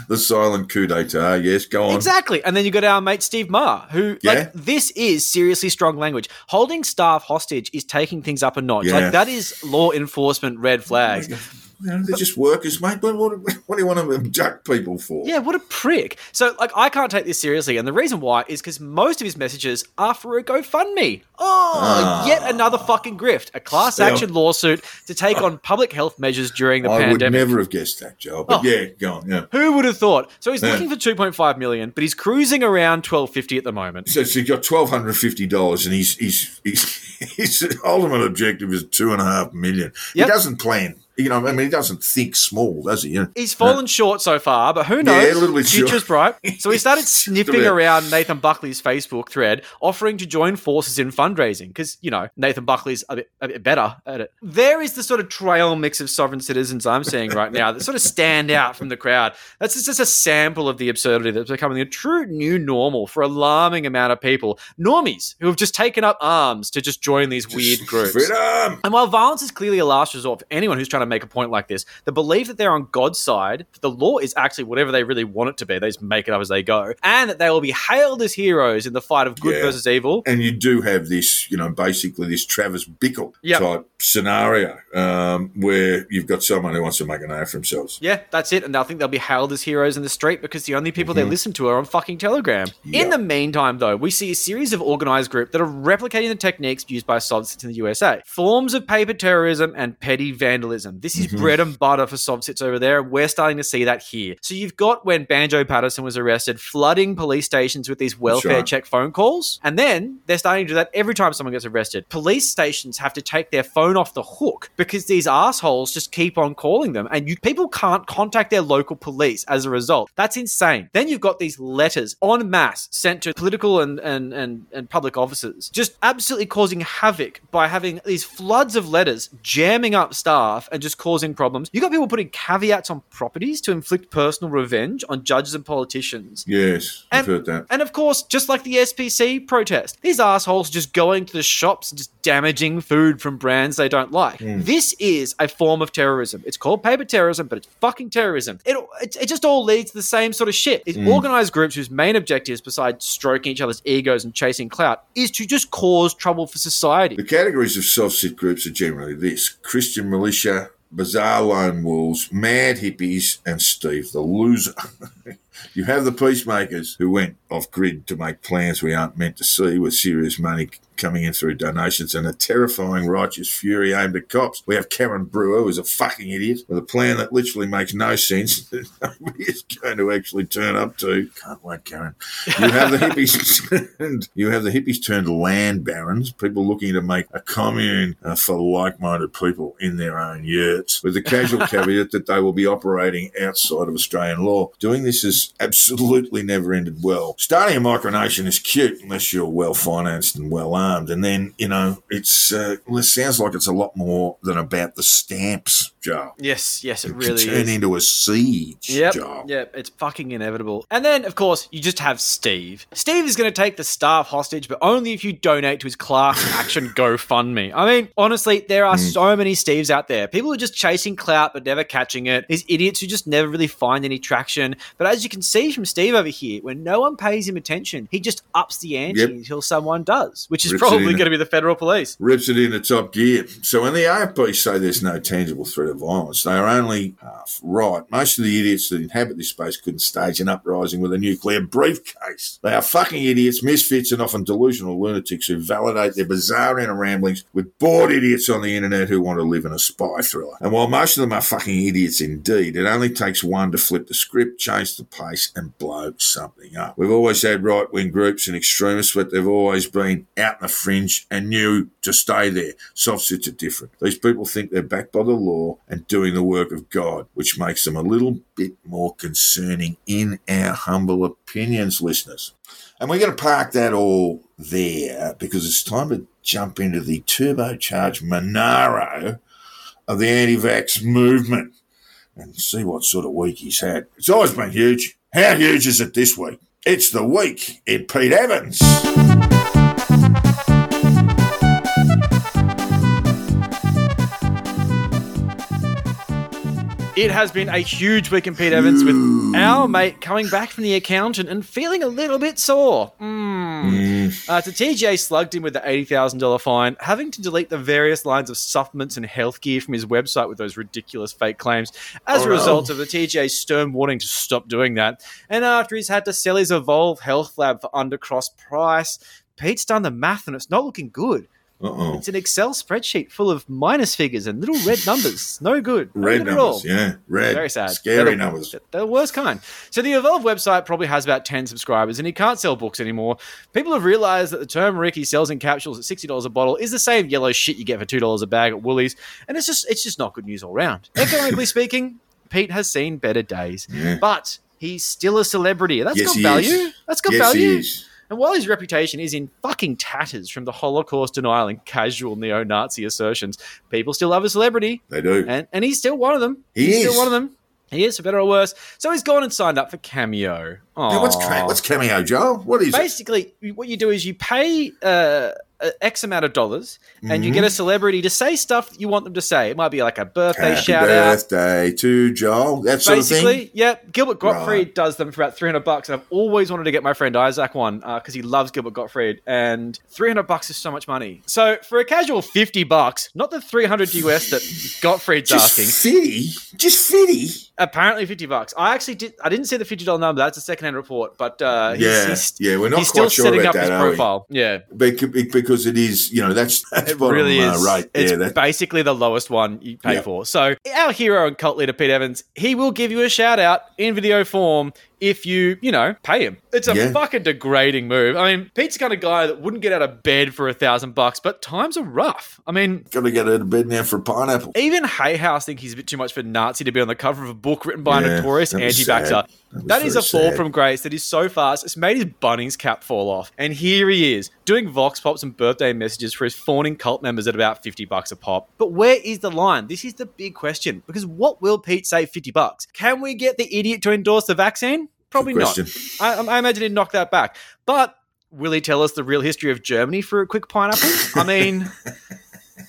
The silent coup d'etat, yes, go on. Exactly. And then you've got our mate Steve Marr, who, this is seriously strong language. Holding staff hostage is taking things up a notch. Yeah. That is law enforcement red flags. They're just workers, mate. What do you want to abduct people for? Yeah, what a prick. So, I can't take this seriously. And the reason why is because most of his messages are for a GoFundMe. Yet another fucking grift. A class action lawsuit to take on public health measures during the pandemic. I would never have guessed that, Joel. But go on. Yeah. Who would have thought? So, he's looking for $2.5 million, but he's cruising around $1,250 at the moment. So, you've got $1,250, and his ultimate objective is $2.5 million. Yep. He doesn't plan. He doesn't think small, does he? He's fallen short so far, but who knows? Yeah, a little bit short. Future's bright. So he started sniffing around Nathan Buckley's Facebook thread, offering to join forces in fundraising because, Nathan Buckley's a bit better at it. There is the sort of trail mix of sovereign citizens I'm seeing right now that sort of stand out from the crowd. That's just a sample of the absurdity that's becoming a true new normal for alarming amount of people, normies who have just taken up arms to just join these weird groups. Freedom! And while violence is clearly a last resort for anyone who's trying to make a point like this, the belief that they're on God's side, that the law is actually whatever they really want it to be, they just make it up as they go, and that they will be hailed as heroes in the fight of good versus evil. And you do have this, basically this Travis Bickle type scenario where you've got someone who wants to make a name for themselves. Yeah, that's it. And I think they'll be hailed as heroes in the street because the only people they listen to are on fucking Telegram. Yep. In the meantime, though, we see a series of organised groups that are replicating the techniques used by SovCits in the USA, forms of paper terrorism and petty vandalism. journalism. This is bread and butter for SovCits over there, and we're starting to see that here. So you've got, when Banjo Patterson was arrested, flooding police stations with these welfare check phone calls, and then they're starting to do that every time someone gets arrested. Police stations have to take their phone off the hook because these assholes just keep on calling them, and people can't contact their local police as a result. That's insane. Then you've got these letters en masse sent to political and public officers, just absolutely causing havoc by having these floods of letters jamming up staff and just causing problems. You got people putting caveats on properties to inflict personal revenge on judges and politicians. Yes, I've heard that. And of course, just like the SPC protest, these assholes just going to the shops and just damaging food from brands they don't like. This is a form of terrorism. It's called paper terrorism, but it's fucking terrorism. It just all leads to the same sort of shit. It's organised groups whose main objectives, besides stroking each other's egos and chasing clout, is to just cause trouble for society. The categories of self-sit groups are generally this: Christian militia, bizarre lone wolves, mad hippies, and Steve the Loser. You have the peacemakers who went off-grid to make plans we aren't meant to see, with serious money coming in through donations and a terrifying righteous fury aimed at cops. We have Karen Brewer, who's a fucking idiot, with a plan that literally makes no sense that nobody is going to actually turn up to. Can't wait, Karen. You have the hippies turned land barons, people looking to make a commune for like-minded people in their own yurts, with the casual caveat that they will be operating outside of Australian law. Doing this is absolutely never ended well. Starting a micronation is cute unless you're well-financed and well-armed. And then, it's it sounds like it's a lot more than about the stamps, Joel. Yes, it really is. It can turn into a siege, Joel. Yep, it's fucking inevitable. And then, of course, you just have Steve. Steve is going to take the staff hostage, but only if you donate to his class action GoFundMe. I mean, honestly, there are so many Steves out there. People who are just chasing clout but never catching it. These idiots who just never really find any traction. But as you can see from Steve over here, when no one pays him attention, he just ups the ante until someone does, which is probably going to be the federal police. Rips it into top gear. So when the AFP say there's no tangible threat of violence, they are only half right. Most of the idiots that inhabit this space couldn't stage an uprising with a nuclear briefcase. They are fucking idiots, misfits, and often delusional lunatics who validate their bizarre inner ramblings with bored idiots on the internet who want to live in a spy thriller. And while most of them are fucking idiots indeed, it only takes one to flip the script, change the pace, and blow something up. We've always had right-wing groups and extremists, but they've always been out in the fringe and knew to stay there. SovCits are different. These people think they're backed by the law and doing the work of God, which makes them a little bit more concerning in our humble opinions, listeners. And we're going to park that all there because it's time to jump into the turbocharged Monaro of the anti-vax movement and see what sort of week he's had. It's always been huge. How huge is it this week? It's the week in Pete Evans. It has been a huge week in Pete Evans, with our mate coming back from the accountant and feeling a little bit sore. So TGA slugged him with the $80,000 fine, having to delete the various lines of supplements and health gear from his website with those ridiculous fake claims as a result of the TGA's stern warning to stop doing that. And after he's had to sell his Evolve Health Lab for undercross price, Pete's done the math and it's not looking good. Uh-oh. It's an Excel spreadsheet full of minus figures and little red numbers. No good. Red numbers, red. Very sad. Scary numbers. They're the worst kind. So the Evolve website probably has about 10 subscribers and he can't sell books anymore. People have realised that the turmeric he sells in capsules at $60 a bottle is the same yellow shit you get for $2 a bag at Woolies, and it's just not good news all round. Economically speaking, Pete has seen better days, but he's still a celebrity. That's got value. That's got value. He is. And while his reputation is in fucking tatters from the Holocaust denial and casual neo-Nazi assertions, people still love a celebrity. They do. And he's still one of them. He's still one of them. He is, for better or worse. So he's gone and signed up for Cameo. Now, what's Cameo, Joel? What is Basically, what you do is you pay X amount of dollars and you get a celebrity to say stuff you want them to say. It might be like a birthday shout-out. Happy birthday to Joel, that sort of thing. Basically, Gilbert Gottfried does them for about $300, and I've always wanted to get my friend Isaac one because he loves Gilbert Gottfried, and $300 is so much money. So for a casual $50, not the $300 US that Gottfried's asking. Just 50? Apparently $50. I actually did. I didn't see the $50 number. That's a secondhand report. But he's we're not quite sure about that. He's still setting up his profile. Yeah, because it is. You know, that's bottom really is. Right. It's basically the lowest one you pay for. So our hero and cult leader Pete Evans, he will give you a shout out in video form if you pay him. It's a fucking degrading move. I mean, Pete's the kind of guy that wouldn't get out of bed for $1,000, but times are rough. I mean, gotta get out of bed now for a pineapple. Even Hayhouse think he's a bit too much for Nazi to be on the cover of a book written by a notorious anti-vaxxer. That is a fall from grace that is so fast, it's made his Bunnings cap fall off. And here he is, doing vox pops and birthday messages for his fawning cult members at about $50 a pop. But where is the line? This is the big question, because what will Pete say $50? Can we get the idiot to endorse the vaccine? Probably not. I imagine he'd knock that back. But will he tell us the real history of Germany for a quick pineapple? I mean,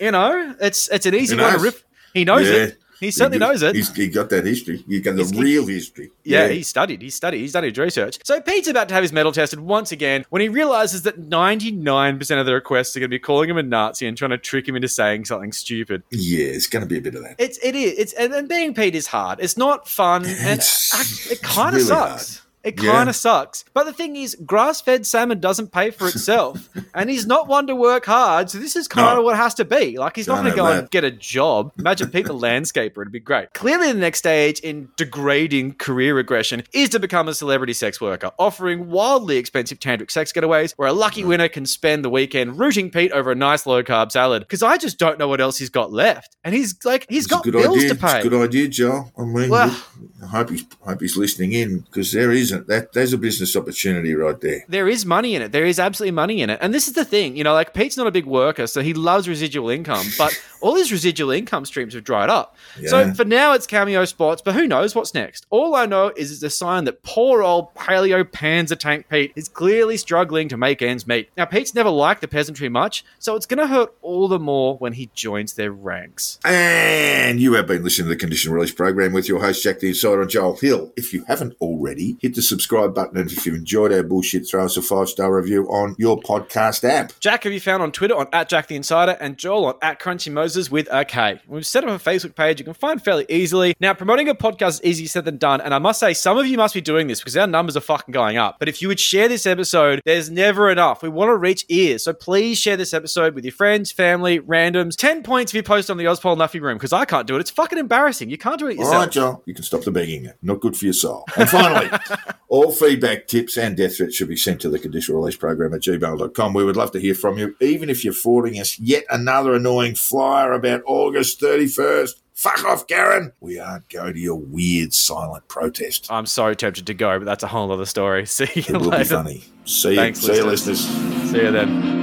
it's an easy one to rip. He knows it. He certainly knows it. He got that history. He got the real history. Yeah, He studied. He's done his research. So Pete's about to have his metal tested once again when he realizes that 99% of the requests are going to be calling him a Nazi and trying to trick him into saying something stupid. Yeah, it's going to be a bit of that. It is. And being Pete is hard. It's not fun. It kind of really sucks. Hard. It kind of sucks. But the thing is, grass-fed salmon doesn't pay for itself. And he's not one to work hard. So this is kind of what it has to be. Like, he's not going to go and get a job. Imagine Pete the landscaper. It'd be great. Clearly, the next stage in degrading career regression is to become a celebrity sex worker, offering wildly expensive tantric sex getaways where a lucky winner can spend the weekend rooting Pete over a nice low-carb salad. Because I just don't know what else he's got left. And he's got bills to pay. It's a good idea, Joel. I mean, I hope he's listening in, because there is. There's a business opportunity right there. There is money in it. There is absolutely money in it. And this is the thing, like Pete's not a big worker, so he loves residual income, but all his residual income streams have dried up. Yeah. So for now it's cameo spots, but who knows what's next? All I know is it's a sign that poor old paleo panzer tank Pete is clearly struggling to make ends meet. Now, Pete's never liked the peasantry much, so it's going to hurt all the more when he joins their ranks. And you have been listening to the Condition Release Program with your host, Jack the Insider and Joel Hill. If you haven't already, hit the subscribe button, and if you enjoyed our bullshit, throw us a 5-star review on your podcast app. Jack can be found on Twitter on @JackTheInsider and Joel on @CrunchyMoses with a K. We've set up a Facebook page you can find fairly easily. Now, promoting a podcast is easier said than done, and I must say some of you must be doing this because our numbers are fucking going up. But if you would share this episode, there's never enough. We want to reach ears, so please share this episode with your friends, family, randoms. 10 points if you post on the Ozpol Nuffy Room, because I can't do it. It's fucking embarrassing. You can't do it yourself. All right, Joel. You can stop the begging. Not good for your soul. And finally... All feedback, tips, and death threats should be sent to the Conditional Release Program at gmail.com. We would love to hear from you, even if you're forwarding us yet another annoying flyer about August 31st. Fuck off, Karen. We aren't going to your weird silent protest. I'm so tempted to go, but that's a whole other story. See you later. It will be funny. See you, listeners. See you then.